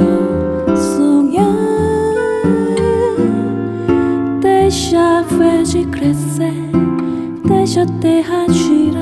sonhar, deixa a verde crescer, deixa a terra girar.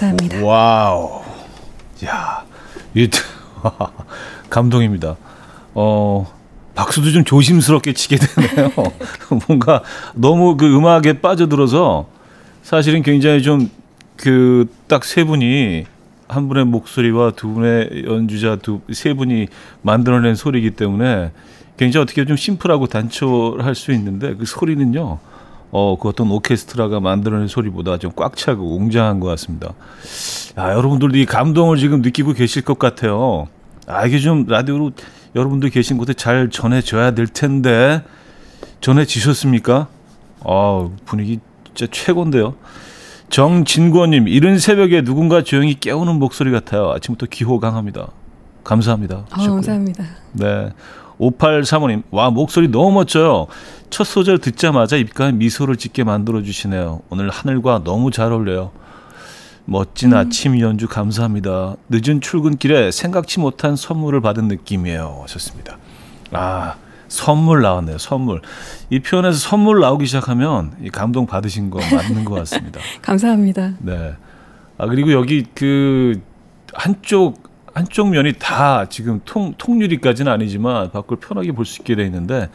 감사합니다. 와우, 야, 이 감동입니다. 어, 박수도 좀 조심스럽게 치게 되네요. 뭔가 너무 그 음악에 빠져들어서 사실은 굉장히 좀 그 딱 세 분이 한 분의 목소리와 두 분의 연주자 두 세 분이 만들어낸 소리이기 때문에 굉장히 어떻게 좀 심플하고 단촐할 수 있는데 그 소리는요. 어, 그 어떤 오케스트라가 만들어낸 소리보다 좀 꽉 차고 웅장한 것 같습니다. 아, 여러분들도 이 감동을 지금 느끼고 계실 것 같아요. 아, 이게 좀 라디오로 여러분들 계신 곳에 잘 전해져야 될 텐데 전해지셨습니까? 아, 분위기 진짜 최고인데요. 정진권님, 이른 새벽에 누군가 조용히 깨우는 목소리 같아요. 아침부터 기호 강합니다. 감사합니다. 아, 감사합니다. 네. 오팔삼오님, 와, 목소리 너무 멋져요. 첫 소절 듣자마자 입가에 미소를 짓게 만들어주시네요. 오늘 하늘과 너무 잘 어울려요. 멋진 음. 아침 연주 감사합니다. 늦은 출근길에 생각지 못한 선물을 받은 느낌이에요. 하셨습니다. 아, 선물 나왔네요. 선물. 이 표현에서 선물 나오기 시작하면 이 감동 받으신 거 맞는 것 같습니다. 감사합니다. 네. 아, 그리고 여기 그 한쪽 한쪽 면이 다 지금 통, 통유리까지는 아니지만 밖을 편하게 볼 수 있게 돼 있는데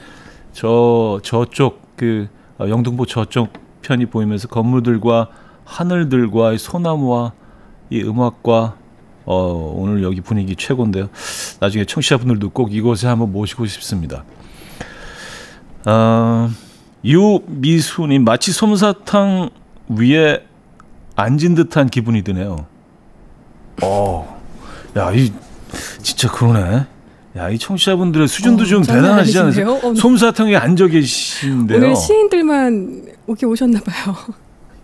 저, 저쪽 그 영등포 저쪽 편이 보이면서 건물들과 하늘들과 이 소나무와 이 음악과 어, 오늘 여기 분위기 최고인데요. 나중에 청취자분들도 꼭 이곳에 한번 모시고 싶습니다. 어, 유미수님, 마치 솜사탕 위에 앉은 듯한 기분이 드네요. 어. 야, 이 진짜 그러네. 야, 이 청취자분들의 수준도 어, 좀 대단하시지 않으세요? 솜사탕에 앉아 계신데요. 오늘 시인들만 오게 오셨나 봐요.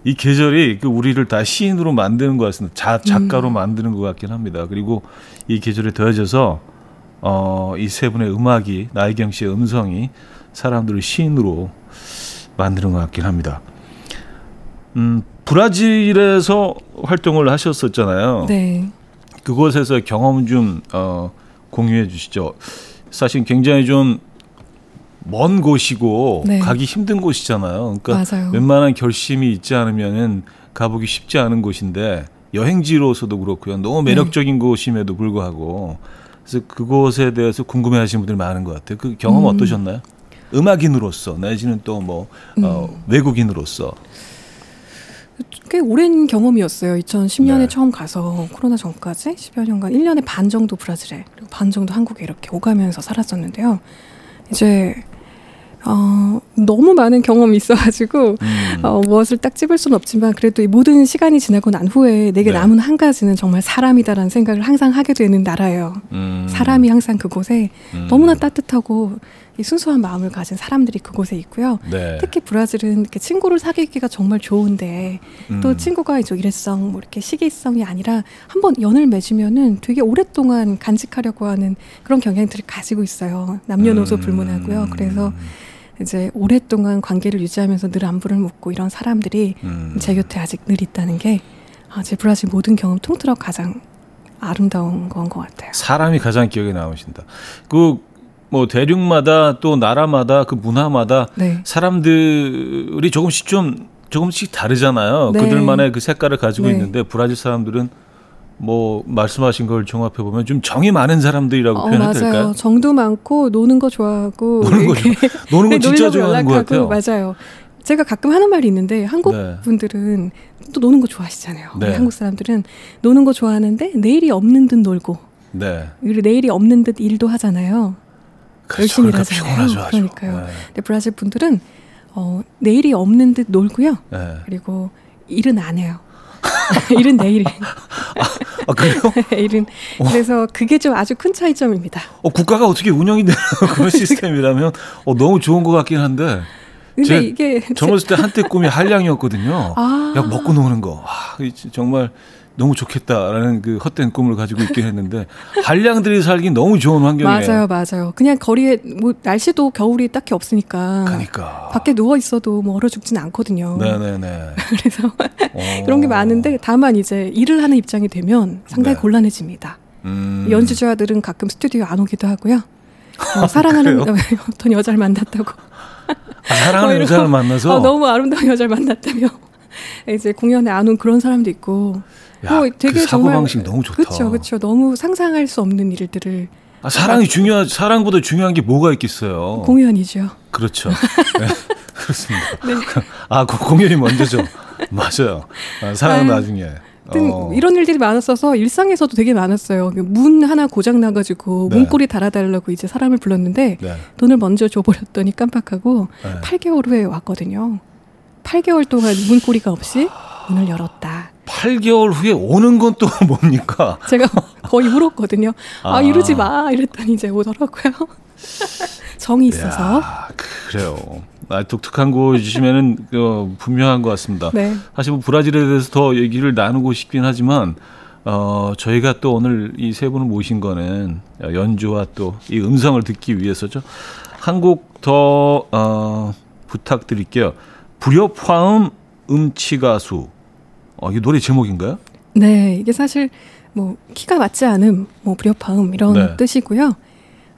이 계절이 그 우리를 다 시인으로 만드는 것 같습니다. 자, 작가로 음. 만드는 것 같긴 합니다. 그리고 이 계절에 더해져서 어, 이 세 분의 음악이, 나희경 씨의 음성이 사람들을 시인으로 만드는 것 같긴 합니다. 음, 브라질에서 활동을 하셨었잖아요. 네. 그곳에서 경험 좀 어, 공유해 주시죠. 사실 굉장히 좀 먼 곳이고 네. 가기 힘든 곳이잖아요. 그러니까 맞아요. 웬만한 결심이 있지 않으면 가보기 쉽지 않은 곳인데 여행지로서도 그렇고요. 너무 매력적인 네. 곳임에도 불구하고 그래서 그곳에 대해서 궁금해하시는 분들 많은 것 같아요. 그 경험 음. 어떠셨나요? 음악인으로서 내지는 또 뭐 음. 어, 외국인으로서 꽤 오랜 경험이었어요. 이천십 년에 네. 처음 가서 코로나 전까지 십여 년간 일 년에 반 정도 브라질에 그리고 반 정도 한국에 이렇게 오가면서 살았었는데요. 이제 어, 너무 많은 경험이 있어가지고 음. 어, 무엇을 딱 집을 수는 없지만 그래도 이 모든 시간이 지나고 난 후에 내게 네. 남은 한 가지는 정말 사람이다라는 생각을 항상 하게 되는 나라예요. 음. 사람이 항상 그곳에 음. 너무나 따뜻하고 이 순수한 마음을 가진 사람들이 그곳에 있고요. 네. 특히 브라질은 이렇게 친구를 사귀기가 정말 좋은데 음. 또 친구가 이제 일회성, 뭐 이렇게 시기성이 아니라 한번 연을 맺으면은 되게 오랫동안 간직하려고 하는 그런 경향들을 가지고 있어요. 남녀노소 음. 불문하고요. 그래서 이제 오랫동안 관계를 유지하면서 늘 안부를 묻고 이런 사람들이 음. 제 곁에 아직 늘 있다는 게 제 브라질 모든 경험 통틀어 가장 아름다운 건 것 같아요. 사람이 가장 기억에 남으신다. 그 뭐 대륙마다 또 나라마다 그 문화마다 네. 사람들이 조금씩 좀 조금씩 다르잖아요. 네. 그들만의 그 색깔을 가지고 네. 있는데 브라질 사람들은 뭐 말씀하신 걸 종합해 보면 좀 정이 많은 사람들이라고 어, 표현해도 될까요? 맞아요. 정도 많고 노는 거 좋아하고 노는 거, 노는 거 진짜 좋아하는 것 같아요. 맞아요. 제가 가끔 하는 말이 있는데 한국 네. 분들은 또 노는 거 좋아하시잖아요. 네. 한국 사람들은 노는 거 좋아하는데 내일이 없는 듯 놀고 네. 그리고 내일이 없는 듯 일도 하잖아요. 열심히 일하잖아요. 그러니까요. 네. 근데 브라질 분들은 어, 내일이 없는 듯 놀고요. 네. 그리고 일은 안 해요. 일은 내일. 아, 아 그래요? 일은 어. 그래서 그게 좀 아주 큰 차이점입니다. 어, 국가가 어떻게 운영이 되는 그런 시스템이라면 어, 너무 좋은 것 같긴 한데. 근데 이게 젊었을 때 한때 꿈이 한량이었거든요. 아. 야 먹고 노는 거. 와, 정말. 너무 좋겠다라는 그 헛된 꿈을 가지고 있긴 했는데 한량들이 살기 너무 좋은 환경이에요. 맞아요, 맞아요. 그냥 거리에 뭐 날씨도 겨울이 딱히 없으니까. 그러니까. 밖에 누워 있어도 뭐 얼어 죽진 않거든요. 네네네. 그래서 오. 그런 게 많은데 다만 이제 일을 하는 입장이 되면 상당히 네. 곤란해집니다. 음. 연주자들은 가끔 스튜디오 안 오기도 하고요. 어, 사랑하는 어떤 여자를 만났다고. 아, 사랑하는 어, 여자를 만나서. 어, 너무 아름다운 여자를 만났다며. 이제 공연에 안 온 그런 사람도 있고. 야, 어, 되게 그 사고 방식 너무 좋다. 그렇죠, 그렇죠. 너무 상상할 수 없는 일들을. 아, 사랑이 중요한 사랑보다 중요한 게 뭐가 있겠어요? 공연이죠. 그렇죠. 네, 그렇습니다. 네. 아, 그 공연이 먼저죠. 맞아요. 아, 사랑은 아유, 나중에. 어. 이런 일들이 많았어서 일상에서도 되게 많았어요. 문 하나 고장 나가지고 네. 문고리 달아달라고 이제 사람을 불렀는데 네. 돈을 먼저 줘버렸더니 깜빡하고 네. 팔 개월 후에 왔거든요. 팔 개월 동안 문고리가 없이 문을 열었다. 팔 개월 후에 오는 건 또 뭡니까? 제가 거의 울었거든요. 아, 아 이러지 마 이랬더니 이제 오더라고요. 정이 있어서. 이야, 그래요. 아, 독특한 곳이시면은 어, 분명한 것 같습니다. 네. 사실 뭐 브라질에 대해서 더 얘기를 나누고 싶긴 하지만 어, 저희가 또 오늘 이 세 분을 모신 거는 연주와 또 이 음성을 듣기 위해서죠. 한 곡 더 어, 부탁드릴게요. 불협화음 음치가수. 어, 이 노래 제목인가요? 네, 이게 사실 뭐 키가 맞지 않음, 뭐 불협화음 이런 네. 뜻이고요.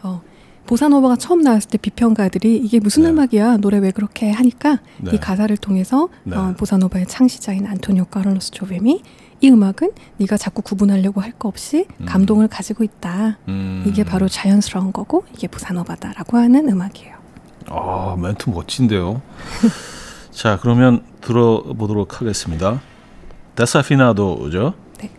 어, 보사노바가 처음 나왔을 때 비평가들이 이게 무슨 네. 음악이야, 노래 왜 그렇게 하니까 네. 이 가사를 통해서 네. 어, 보사노바의 창시자인 안토니오 카를로스 조빔이 이 음악은 네가 자꾸 구분하려고 할 거 없이 음. 감동을 가지고 있다. 음. 이게 바로 자연스러운 거고 이게 보사노바다라고 하는 음악이에요. 아, 멘트 멋진데요. 자, 그러면 들어보도록 하겠습니다. Desafinado,죠? 네.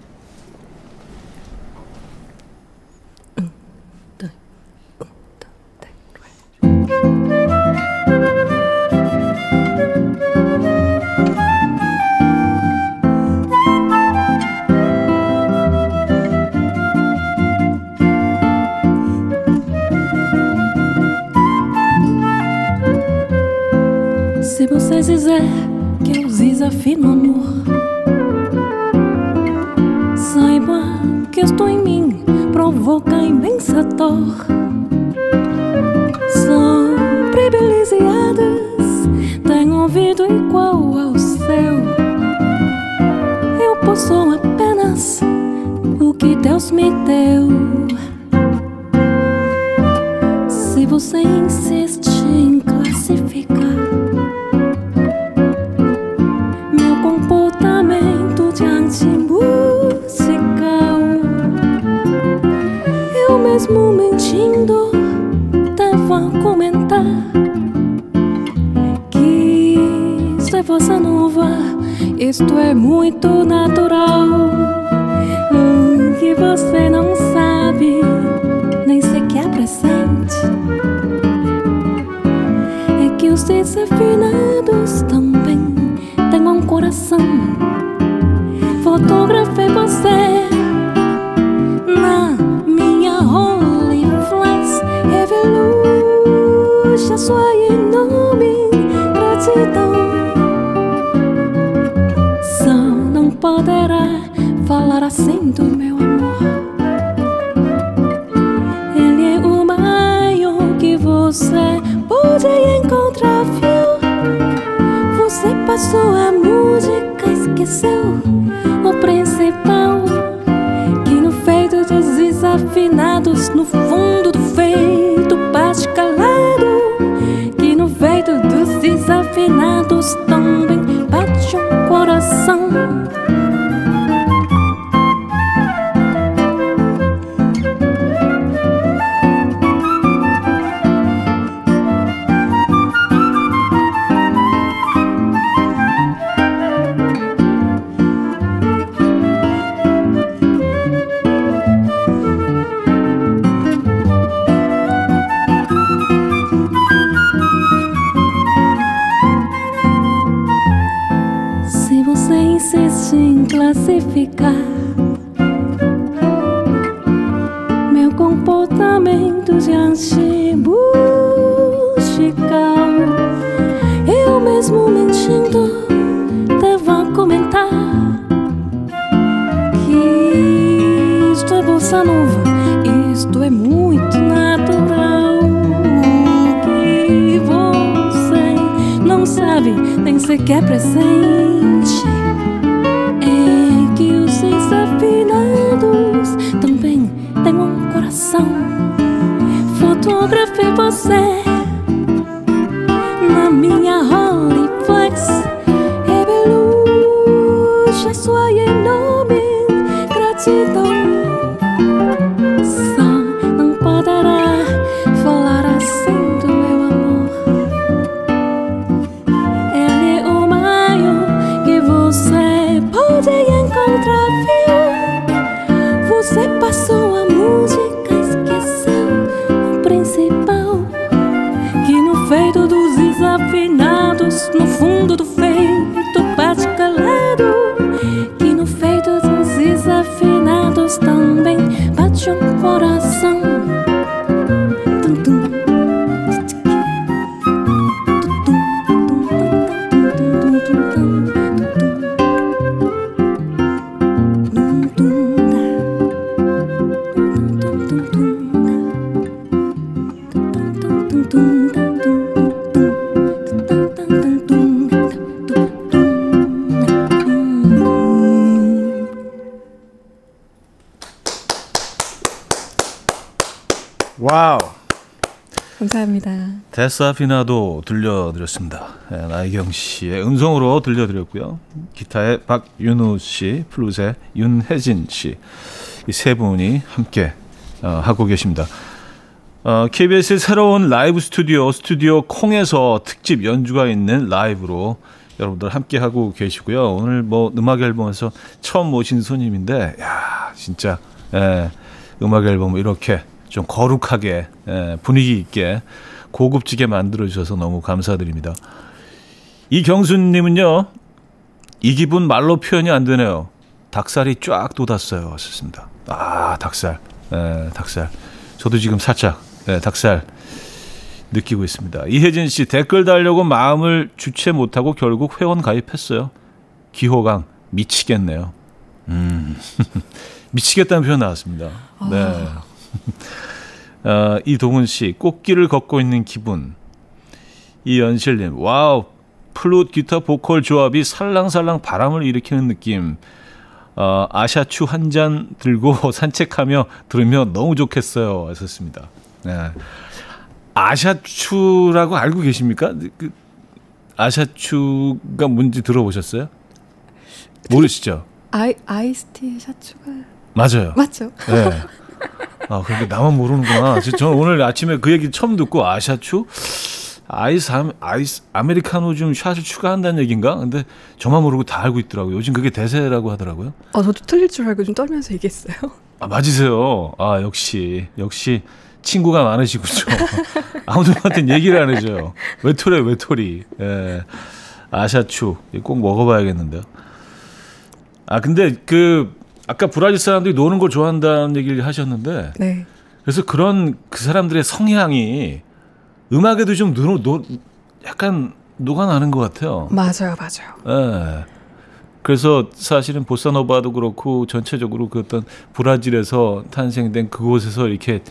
Se você quiser que eu desafio no amor. Saiba que estou em mim, provoca impensador. Sou privilegiadas, tenho ouvido igual ao seu. Eu possuo apenas o que Deus me deu. Se você insiste em classificar meu comportamento diante musical, eu mesmo mentindo devo comentar que isso é vossa nova, isto é muito natural. Hum, que você não sabe, nem sequer presente, é que os desafinados também têm um coração. Fotografei você na minha Rolleiflex, revelou a sua enorme gratidão. Só não poderá falar assim do meu amor. Você pode encontrar, viu? Você passou a música, esqueceu o principal, que no feito dos desafinados, no fundo do feito bate calado, que no feito dos desafinados também bate um coração. Classificar meu comportamento diante musical, eu mesmo mentindo devo comentar que isto é bossa nova, isto é muito natural. Que você não sabe, nem sequer presente, desafinados também tem um coração. Fotografei você na minha Rolleiflex, revelou a sua enorme gratidão. Só não poderá falar assim do meu amor. Ele é o maior que você pode encontrar, viu? Você passou a música, esqueceu o principal, que no feito dos desafinados, no fundo do feito bate calado, que no feito dos desafinados também bate um coração. 와우. 감사합니다. 데사피나도 들려드렸습니다. 네, 나희경 씨의 음성으로 들려드렸고요. 기타의 박윤우 씨, 플룻의 윤혜진 씨, 이 세 분이 함께 어, 하고 계십니다. 어, 케이비에스의 새로운 라이브 스튜디오 스튜디오 콩에서 특집 연주가 있는 라이브로 여러분들 함께 하고 계시고요. 오늘 뭐 음악 앨범에서 처음 모신 손님인데, 야 진짜 예, 음악 앨범 이렇게 좀 거룩하게 예, 분위기 있게 고급지게 만들어주셔서 너무 감사드립니다. 이경순님은요, 이 기분 말로 표현이 안 되네요. 닭살이 쫙 돋았어요. 좋습니다. 아 닭살, 예, 닭살. 저도 지금 살짝 예, 닭살 느끼고 있습니다. 이혜진 씨, 댓글 달려고 마음을 주체 못하고 결국 회원 가입했어요. 기호강, 미치겠네요. 음. 미치겠다는 표현 나왔습니다. 아. 네. 어, 이동훈 씨, 꽃길을 걷고 있는 기분. 이연실님, 와우, 플룻, 기타, 보컬 조합이 살랑살랑 바람을 일으키는 느낌. 어, 아샤추 한 잔 들고 산책하며 들으면 너무 좋겠어요. 했었습니다. 네. 아샤추라고 알고 계십니까? 그, 아샤추가 뭔지 들어보셨어요? 모르시죠? 아이, 아이스티의 샤추가 맞아요. 맞죠? 네. 아, 그러니까 나만 모르는구나. 저는 오늘 아침에 그 얘기 처음 듣고 아샤추? 아이스, 아이스 아메리카노 좀 샷을 추가한다는 얘기인가? 근데 저만 모르고 다 알고 있더라고요. 요즘 그게 대세라고 하더라고요. 아, 저도 틀릴 줄 알고 좀 떨면서 얘기했어요. 아, 맞으세요. 아, 역시 역시 친구가 많으시군요. 아무도한테 얘기를 안 해줘요. 외톨이 외톨이. 예. 아샤추 꼭 먹어봐야겠는데요. 아, 근데 그 아까 브라질 사람들이 노는 걸 좋아한다는 얘기를 하셨는데, 네. 그래서 그런 그 사람들의 성향이 음악에도 좀 노, 노, 약간 녹아나는 것 같아요. 맞아요, 맞아요. 예. 그래서 사실은 보사노바도 그렇고 전체적으로 그 어떤 브라질에서 탄생된 그곳에서 이렇게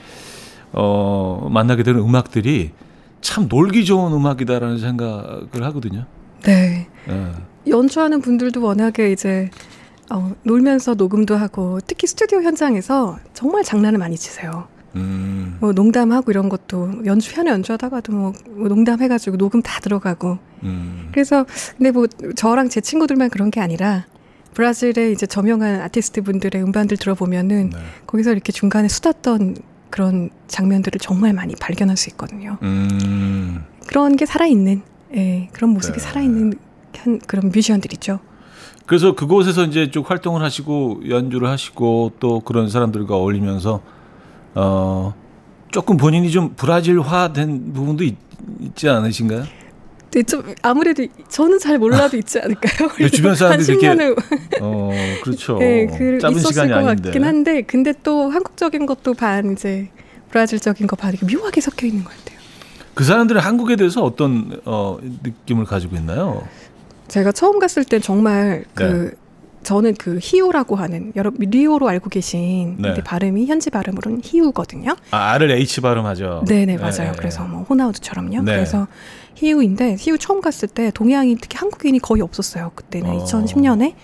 어, 만나게 되는 음악들이 참 놀기 좋은 음악이다라는 생각을 하거든요. 네. 예. 연주하는 분들도 워낙에 이제 어, 놀면서 녹음도 하고 특히 스튜디오 현장에서 정말 장난을 많이 치세요. 음. 뭐 농담하고 이런 것도 연주 피아노 연주하다가도 뭐 농담해가지고 녹음 다 들어가고. 음. 그래서 근데 뭐 저랑 제 친구들만 그런 게 아니라 브라질의 이제 저명한 아티스트 분들의 음반들 들어보면은 네. 거기서 이렇게 중간에 수다 떤 그런 장면들을 정말 많이 발견할 수 있거든요. 음. 그런 게 살아있는, 예, 그런 모습이 네. 살아있는 한 그런 뮤지션들이죠. 그래서 그곳에서 이제 쭉 활동을 하시고 연주를 하시고 또 그런 사람들과 어울리면서. 어, 조금 본인이 좀 브라질화된 부분도 있, 있지 않으신가요? 네, 좀 아무래도 저는 잘 몰라도 있지 않을까요? 네, 주변 사람들이 그렇게 어, 그렇죠. 네, 그, 짧은 시간이 것 아닌데. 같긴 한데, 근데 또 한국적인 것도 반 이제 브라질적인 거 반 이렇게 묘하게 섞여 있는 것 같아요. 그 사람들은 한국에 대해서 어떤 어, 느낌을 가지고 있나요? 제가 처음 갔을 때 정말 그. 네. 저는 그 히우라고 하는 여러분 리오로 알고 계신 네. 근데 발음이 현지 발음으로는 히우거든요. 아, R을 H 발음하죠. 네네 맞아요. 네. 그래서 뭐 호나우두처럼요. 네. 그래서 히우인데 히우 처음 갔을 때 동양인 특히 한국인이 거의 없었어요. 그때는 어. 이천십 년에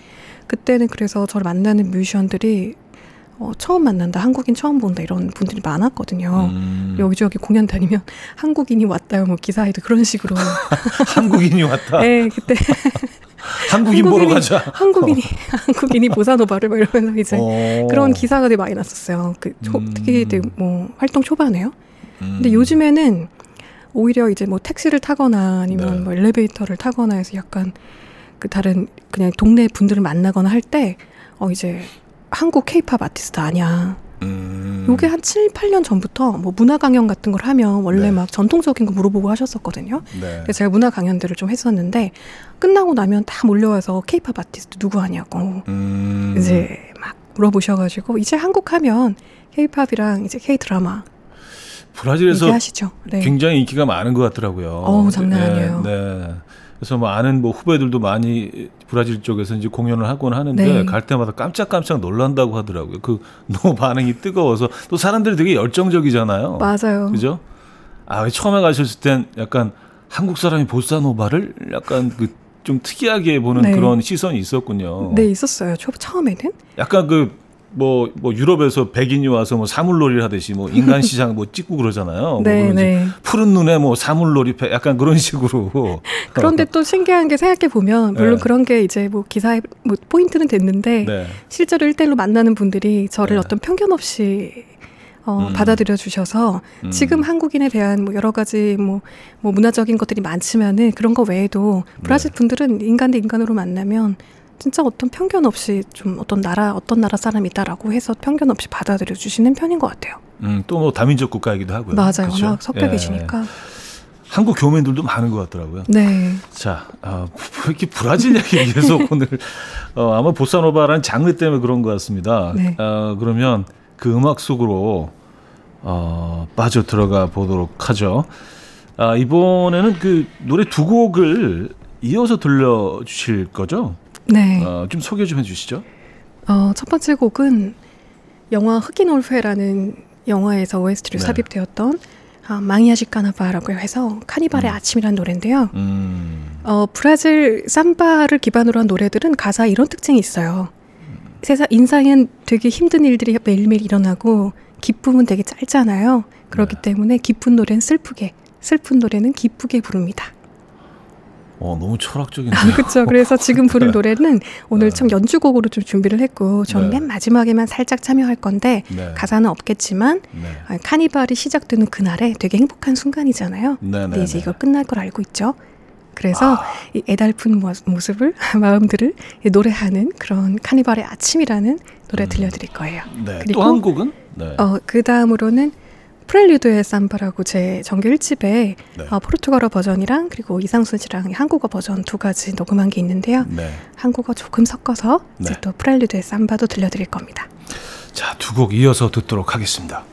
그때는 그래서 저를 만나는 뮤지션들이 어, 처음 만난다 한국인 처음 본다 이런 분들이 많았거든요. 음. 여기저기 공연 다니면 한국인이 왔다요 뭐 기사에도 그런 식으로 한국인이 왔다. 네 그때. 한국인 보러 가자. 한국인이 어. 한국인이 보사노바를 막 이러면서 이제 어. 그런 기사가 되게 많이 났었어요. 그 초, 음. 특히 되게 뭐 활동 초반에요. 음. 근데 요즘에는 오히려 이제 뭐 택시를 타거나 아니면 네. 뭐 엘리베이터를 타거나 해서 약간 그 다른 그냥 동네 분들을 만나거나 할 때 어 이제 한국 케이팝 아티스트 아니야. 음. 요게 한 칠, 팔 년 전부터 뭐 문화 강연 같은 걸 하면 원래 네. 막 전통적인 거 물어보고 하셨었거든요. 네. 그래서 제가 문화 강연들을 좀 했었는데 끝나고 나면 다 몰려와서 케이팝 아티스트 누구 하냐고 음. 이제 막 물어보셔가지고 이제 한국 하면 케이팝이랑 이제 K-드라마 브라질에서 얘기하시죠. 네. 굉장히 인기가 많은 것 같더라고요. 어우, 장난 아니에요. 네, 네. 그래서 뭐 아는 뭐 후배들도 많이 브라질 쪽에서 이제 공연을 하곤 하는데 네. 갈 때마다 깜짝깜짝 놀란다고 하더라고요. 그 너무 반응이 뜨거워서 또 사람들이 되게 열정적이잖아요. 맞아요. 그죠? 아, 처음에 가셨을 땐 약간 한국 사람이 보사노바를 약간 그 좀 특이하게 보는 네. 그런 시선이 있었군요. 네, 있었어요. 저 처음에는. 약간 그 뭐 뭐 유럽에서 백인이 와서 뭐 사물놀이를 하듯이 뭐 인간 시장 뭐 찍고 그러잖아요. 네, 뭐 네. 푸른 눈에 뭐 사물놀이 약간 그런 식으로. 그런데 또 신기한 게 생각해 보면 물론 네. 그런 게 이제 뭐 기사에 뭐 포인트는 됐는데 네. 실제로 일대일로 만나는 분들이 저를 네. 어떤 편견 없이 어, 음. 받아들여 주셔서 음. 지금 한국인에 대한 뭐 여러 가지 뭐, 뭐 문화적인 것들이 많지만은 그런 거 외에도 브라질 네. 분들은 인간 대 인간으로 만나면. 진짜 어떤 편견 없이 좀 어떤 나라 어떤 나라 사람이다라고 해서 편견 없이 받아들여 주시는 편인 것 같아요. 음, 또 뭐 다민족 국가이기도 하고요. 맞아요. 그렇죠? 워낙 섞여 예. 계시니까. 한국 교민들도 많은 것 같더라고요. 네. 자, 어, 이렇게 브라질 얘기 계속 오늘 어, 아마 보사노바라는 장르 때문에 그런 것 같습니다. 네. 어, 그러면 그 음악 속으로 어, 빠져 들어가 보도록 하죠. 아, 이번에는 그 노래 두 곡을 이어서 들려주실 거죠? 네. 어, 좀 소개 좀 해주시죠. 어, 첫 번째 곡은 영화 흑인 올페라는 영화에서 오에스티로 네. 삽입되었던 아, 망이아시 카나바라고 해서 카니발의 음. 아침이라는 노래인데요. 음. 어, 브라질 삼바를 기반으로 한 노래들은 가사에 이런 특징이 있어요. 음. 세상 인생엔 되게 힘든 일들이 매일매일 일어나고 기쁨은 되게 짧잖아요. 그렇기 네. 때문에 기쁜 노래는 슬프게, 슬픈 노래는 기쁘게 부릅니다. 어, 너무 철학적인데요. 아, 그렇죠. 그래서 지금 부를 네. 노래는 오늘 네. 참 연주곡으로 좀 준비를 했고 저는 네. 맨 마지막에만 살짝 참여할 건데 네. 가사는 없겠지만 네. 카니발이 시작되는 그날에 되게 행복한 순간이잖아요. 네, 근데 네, 이제 네. 이걸 끝날 걸 알고 있죠. 그래서 아. 이 애달픈 모습을, 마음들을 노래하는 그런 카니발의 아침이라는 노래 음. 들려드릴 거예요. 네. 또 한 곡은? 네. 어, 그 다음으로는 프렐류드의 삼바라고 제 정규 일 집에 네. 어, 포르투갈어 버전이랑 그리고 이상순 씨랑 한국어 버전 두 가지 녹음한 게 있는데요. 네. 한국어 조금 섞어서 네. 이제 또 프렐류드의 삼바도 들려드릴 겁니다. 자, 두 곡 이어서 듣도록 하겠습니다.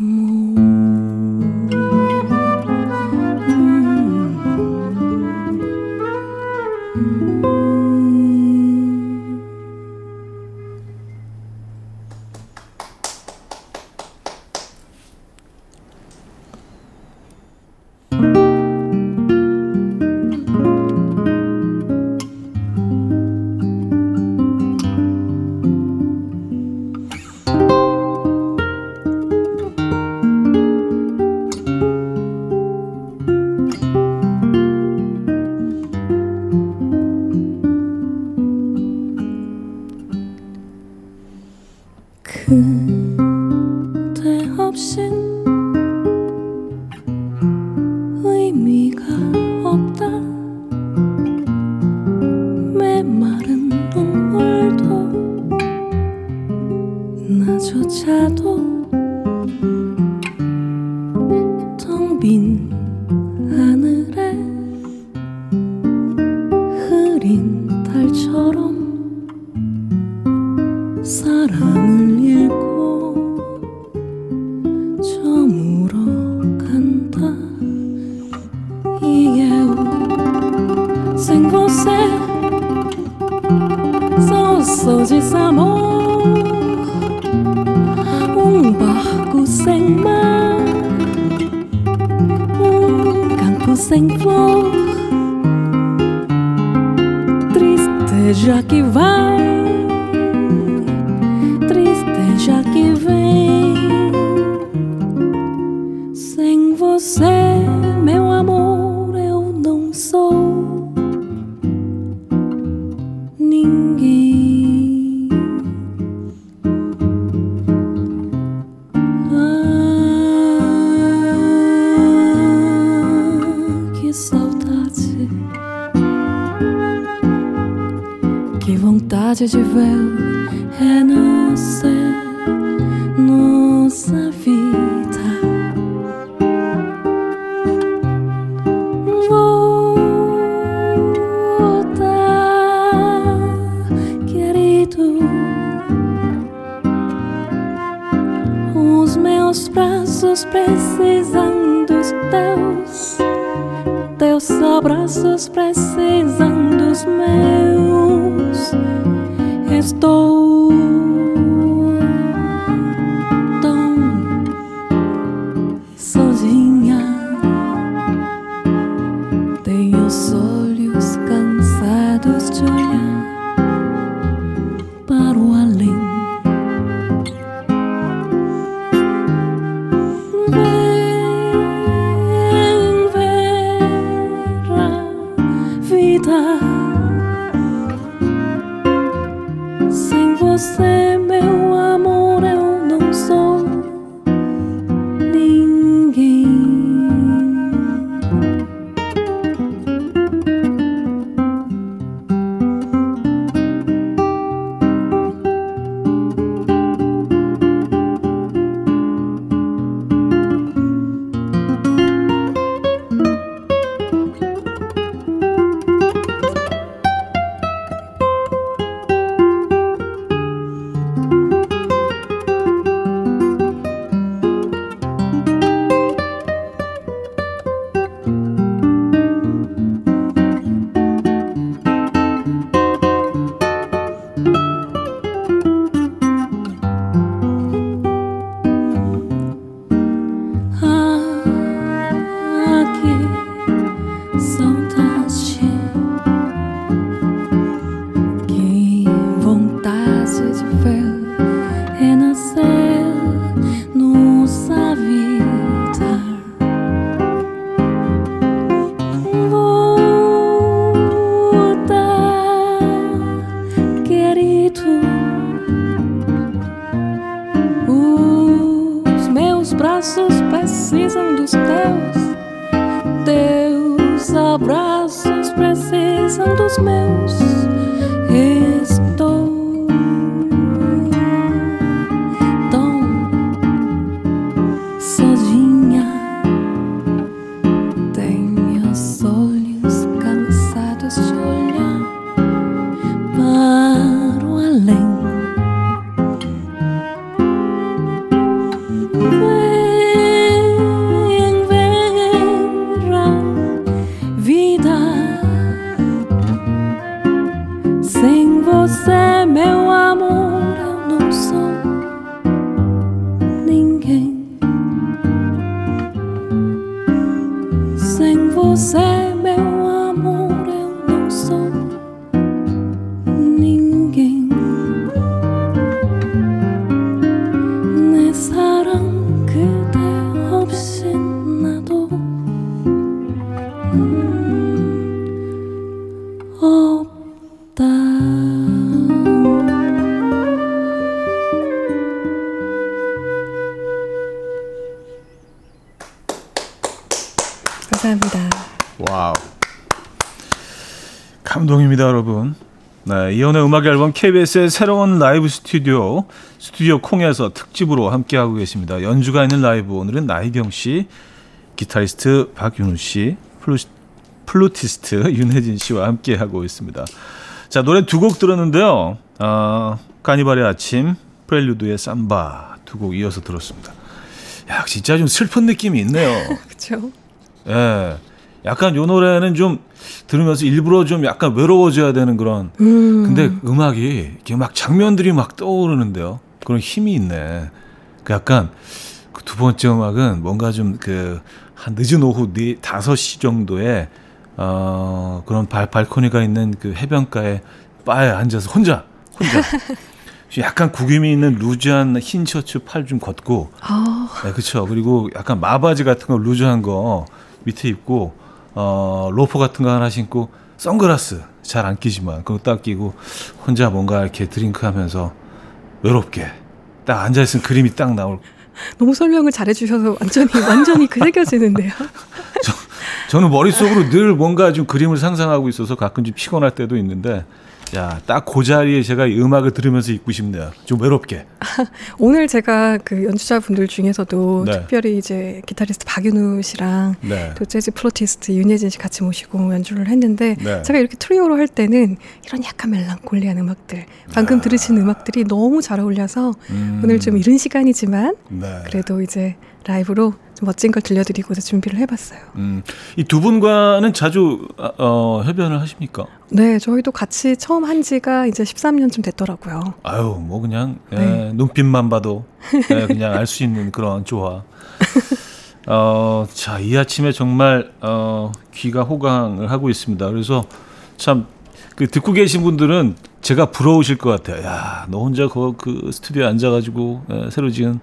Away. Você, meu amor, eu não sou ninguém. 내 사랑 그대 없이 나도 없다. 감사합니다. 와우, 감동입니다, 여러분. 네, 이현의 음악 앨범 케이비에스의 새로운 라이브 스튜디오 스튜디오 콩에서 특집으로 함께하고 계십니다. 연주가 있는 라이브, 오늘은 나희경 씨, 기타리스트 박윤우 씨, 플루, 플루티스트 윤혜진 씨와 함께하고 있습니다. 자, 노래 두 곡 들었는데요. 어, 카니발의 아침, 프렐류드의 삼바 두 곡 이어서 들었습니다. 야, 진짜 좀 슬픈 느낌이 있네요. 그렇죠. 예. 약간 요 노래는 좀 들으면서 일부러 좀 약간 외로워져야 되는 그런. 음. 근데 음악이 이렇게 막 장면들이 막 떠오르는데요. 그런 힘이 있네. 그 약간 그 두 번째 음악은 뭔가 좀 그 한 늦은 오후 다섯 시 정도에 어 그런 발, 발코니가 있는 그 해변가에 바에 앉아서 혼자 혼자 약간 구김이 있는 루즈한 흰 셔츠 팔 좀 걷고. 아. 네, 그렇죠. 그리고 약간 마바지 같은 거 루즈한 거 밑에 입고 어, 로퍼 같은 거 하나 신고 선글라스 잘 안 끼지만 그거 딱 끼고 혼자 뭔가 이렇게 드링크하면서 외롭게 딱 앉아있으면 그림이 딱 나올. 너무 설명을 잘해주셔서 완전히 완전히 그 새겨지는데요. 저, 저는 머릿속으로 늘 뭔가 좀 그림을 상상하고 있어서 가끔 좀 피곤할 때도 있는데, 야, 딱 그 자리에 제가 이 음악을 들으면서 있고 싶네요. 좀 외롭게. 오늘 제가 그 연주자분들 중에서도, 네, 특별히 이제 기타리스트 박윤우 씨랑, 네, 또 재즈 플루티스트 윤혜진 씨 같이 모시고 연주를 했는데, 네, 제가 이렇게 트리오로 할 때는 이런 약간 멜랑콜리한 음악들, 방금 아. 들으신 음악들이 너무 잘 어울려서 음. 오늘 좀 이른 시간이지만, 네, 그래도 이제 라이브로 좀 멋진 걸 들려드리고서 준비를 해봤어요. 음, 이 두 분과는 자주 어, 협연을 하십니까? 네, 저희도 같이 처음 한 지가 이제 십삼 년쯤 됐더라고요. 아유, 뭐 그냥, 네, 예, 눈빛만 봐도 예, 그냥 알 수 있는 그런 조화. 어, 자, 이 아침에 정말 어, 귀가 호강을 하고 있습니다. 그래서 참 그 듣고 계신 분들은 제가 부러우실 것 같아요. 야, 너 혼자 그, 그 스튜디오에 앉아가지고 예, 새로 지은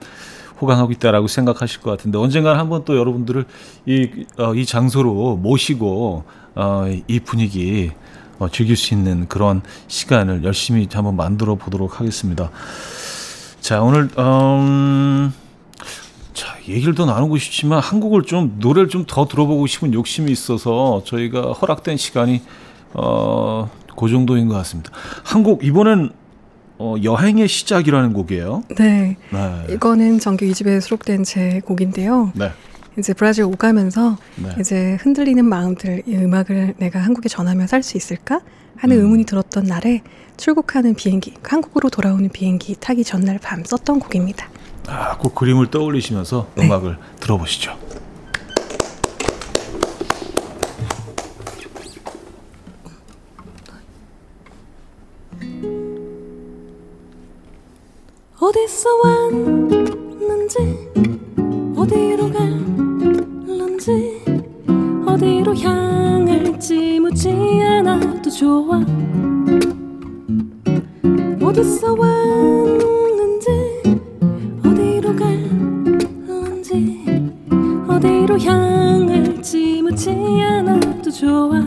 호강하고 있다라고 생각하실 것 같은데, 언젠가는 한번 또 여러분들을 이, 어, 이 장소로 모시고 어, 이 분위기 어, 즐길 수 있는 그런 시간을 열심히 한번 만들어 보도록 하겠습니다. 자, 오늘 음, 자, 얘기를 더 나누고 싶지만 한국을 좀 노래를 좀 더 들어보고 싶은 욕심이 있어서 저희가 허락된 시간이 어, 그 정도인 것 같습니다. 한국 이번엔 어, 여행의 시작이라는 곡이에요. 네, 네. 이거는 정규 이 집에 수록된 제 곡인데요. 네. 이제 브라질 오가면서, 네, 이제 흔들리는 마음들, 이 음악을 내가 한국에 전하며 살 수 있을까 하는 음. 의문이 들었던 날에 출국하는 비행기, 한국으로 돌아오는 비행기 타기 전날 밤 썼던 곡입니다. 아, 그 그림을 떠올리시면서, 네, 음악을 들어보시죠. 어디서 왔는지, 어디로 갈는지, 어디로 향할지 묻지 않아도 좋아. 어디서 왔는지, 어디로 갈는지, 어디로 향할지 묻지 않아도 좋아.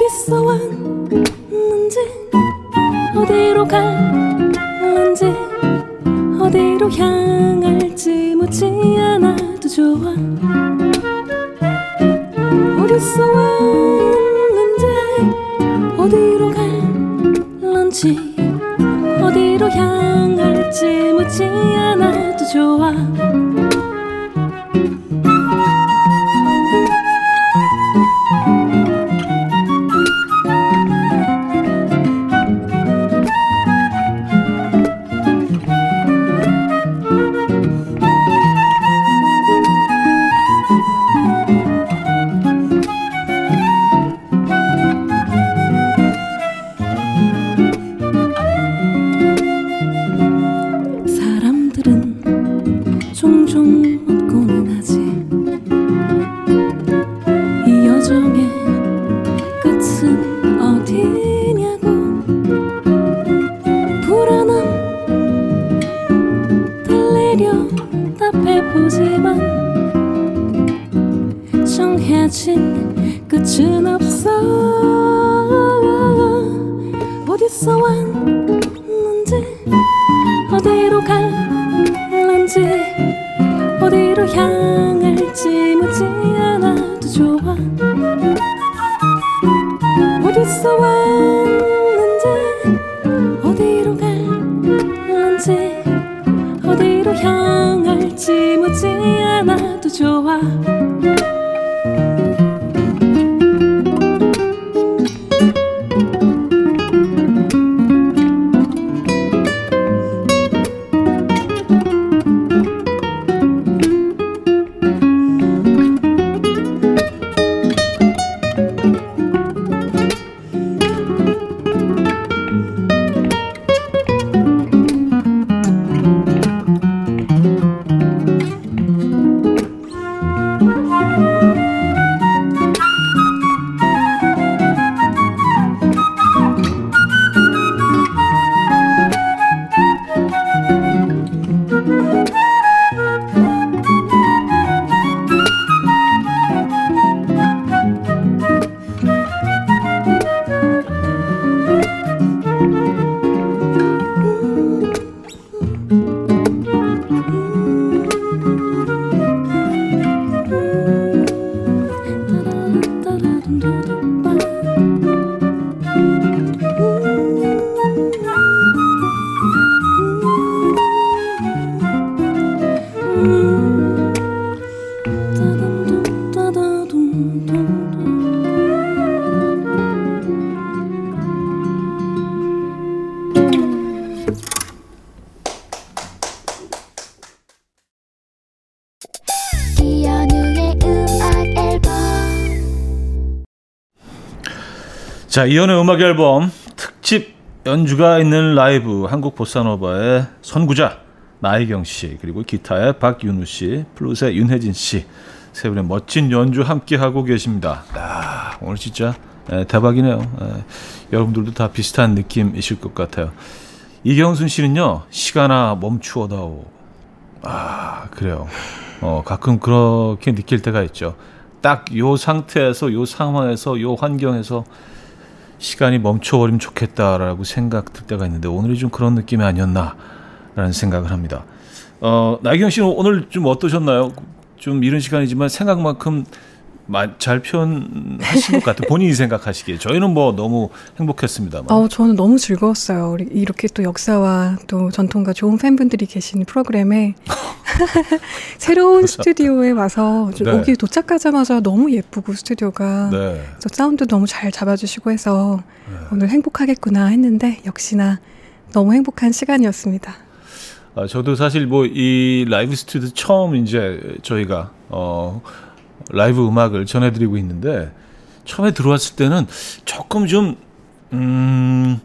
어디서 왔는지, 어디로 가 없이 어디로 향할지 묻지 않아도 좋아. 자, 이현의 음악 앨범 특집 연주가 있는 라이브, 한국 보사노바의 선구자 나희경 씨, 그리고 기타의 박윤우 씨, 플루스의 윤혜진 씨, 세 분의 멋진 연주 함께 하고 계십니다. 아, 오늘 진짜 대박이네요. 여러분들도 다 비슷한 느낌이실 것 같아요. 이경순 씨는요, 시간아 멈추어다오. 아, 그래요. 어, 가끔 그렇게 느낄 때가 있죠. 딱 요 상태에서, 요 상황에서, 요 환경에서 시간이 멈춰버리면 좋겠다라고 생각 들 때가 있는데, 오늘이 좀 그런 느낌이 아니었나라는 생각을 합니다. 어, 나경 씨는 오늘 좀 어떠셨나요? 좀 이른 시간이지만 생각만큼 마, 잘 표현하신 것 같아요. 본인이 생각하시기에. 저희는 뭐 너무 행복했습니다만. 어, 저는 너무 즐거웠어요. 이렇게 또 역사와 또 전통과 좋은 팬분들이 계신 프로그램에 새로운 스튜디오에 와서 네. 여기 도착하자마자 너무 예쁘고 스튜디오가 네. 사운드 너무 잘 잡아주시고 해서 네. 오늘 행복하겠구나 했는데 역시나 너무 행복한 시간이었습니다. 아, 저도 사실 뭐 이 라이브 스튜디오 처음 이제 저희가 어. 라이브 음악을 전해드리고 있는데, 처음에 들어왔을 때는 조금 좀 음,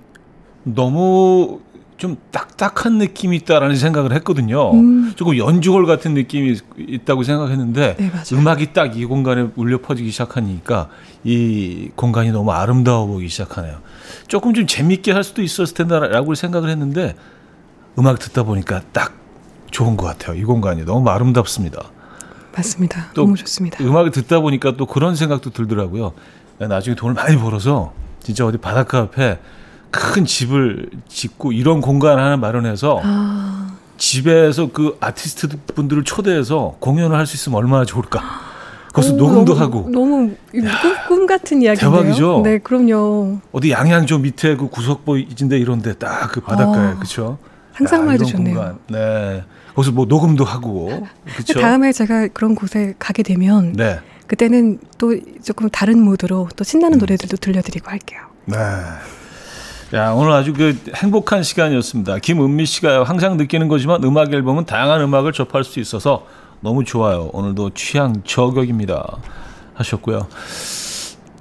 너무 좀 딱딱한 느낌이 있다라는 생각을 했거든요. 음. 조금 연주홀 같은 느낌이 있다고 생각했는데 네, 음악이 딱 이 공간에 울려 퍼지기 시작하니까 이 공간이 너무 아름다워 보이기 시작하네요. 조금 좀 재밌게 할 수도 있었을 텐데라고 생각을 했는데 음악 듣다 보니까 딱 좋은 것 같아요. 이 공간이 너무 아름답습니다. 맞습니다. 너무 좋습니다. 음악을 듣다 보니까 또 그런 생각도 들더라고요. 나중에 돈을 많이 벌어서 진짜 어디 바닷가 앞에 큰 집을 짓고 이런 공간 하나 마련해서 아... 집에서 그 아티스트 분들을 초대해서 공연을 할 수 있으면 얼마나 좋을까. 거기서 오, 녹음도 너무, 하고. 너무 꿈, 꿈 같은 이야기네요. 대박이죠. 네, 그럼요. 어디 양양 좀 밑에 그 구석보 이진데 이런데 딱 그 바닷가에 아, 그렇죠. 상상만 해도 좋네요. 공간. 네, 거기서 뭐 녹음도 하고. 그렇죠. 다음에 제가 그런 곳에 가게 되면 네. 그때는 또 조금 다른 모드로 또 신나는 노래들도 들려드리고 할게요. 네. 야, 오늘 아주 그 행복한 시간이었습니다. 김은미 씨가 항상 느끼는 거지만 음악 앨범은 다양한 음악을 접할 수 있어서 너무 좋아요. 오늘도 취향 저격입니다. 하셨고요.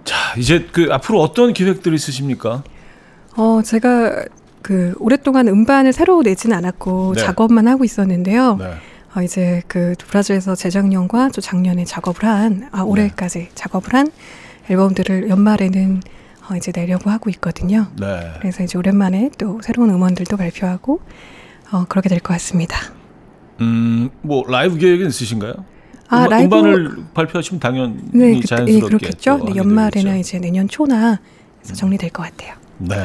자, 이제 그 앞으로 어떤 기획들이 있으십니까? 어, 제가 그 오랫동안 음반을 새로 내진 않았고 네. 작업만 하고 있었는데요. 네. 어, 이제 그 브라질에서 재작년과 또 작년에 작업을 한, 아, 올해까지 네. 작업을 한 앨범들을 연말에는 어, 이제 내려고 하고 있거든요. 네. 그래서 이제 오랜만에 또 새로운 음원들도 발표하고 어, 그렇게 될 것 같습니다. 음, 뭐 라이브 계획은 있으신가요? 아, 음반, 라이브... 음반을 발표하시면 당연히 네, 그, 자연스럽게. 네, 그렇겠죠. 네, 연말이나 이제 내년 초나 해서 정리될 것 같아요. 네.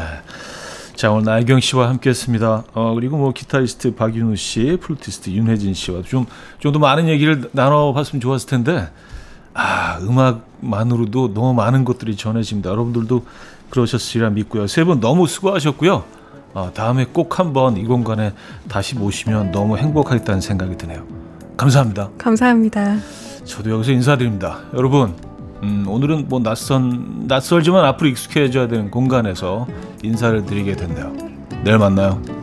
자, 오늘 나희경 씨와 함께했습니다. 어, 그리고 뭐 기타리스트 박윤우 씨, 플루티스트 윤혜진 씨와 좀 좀 더 많은 얘기를 나눠봤으면 좋았을 텐데. 아, 음악만으로도 너무 많은 것들이 전해집니다. 여러분들도 그러셨으리라 믿고요. 세 분 너무 수고하셨고요. 아, 다음에 꼭 한번 이 공간에 다시 모시면 너무 행복하겠다는 생각이 드네요. 감사합니다. 감사합니다. 저도 여기서 인사드립니다. 여러분, 음, 오늘은 뭐 낯선, 낯설지만 앞으로 익숙해져야 되는 공간에서 인사를 드리게 된대요. 내일 만나요.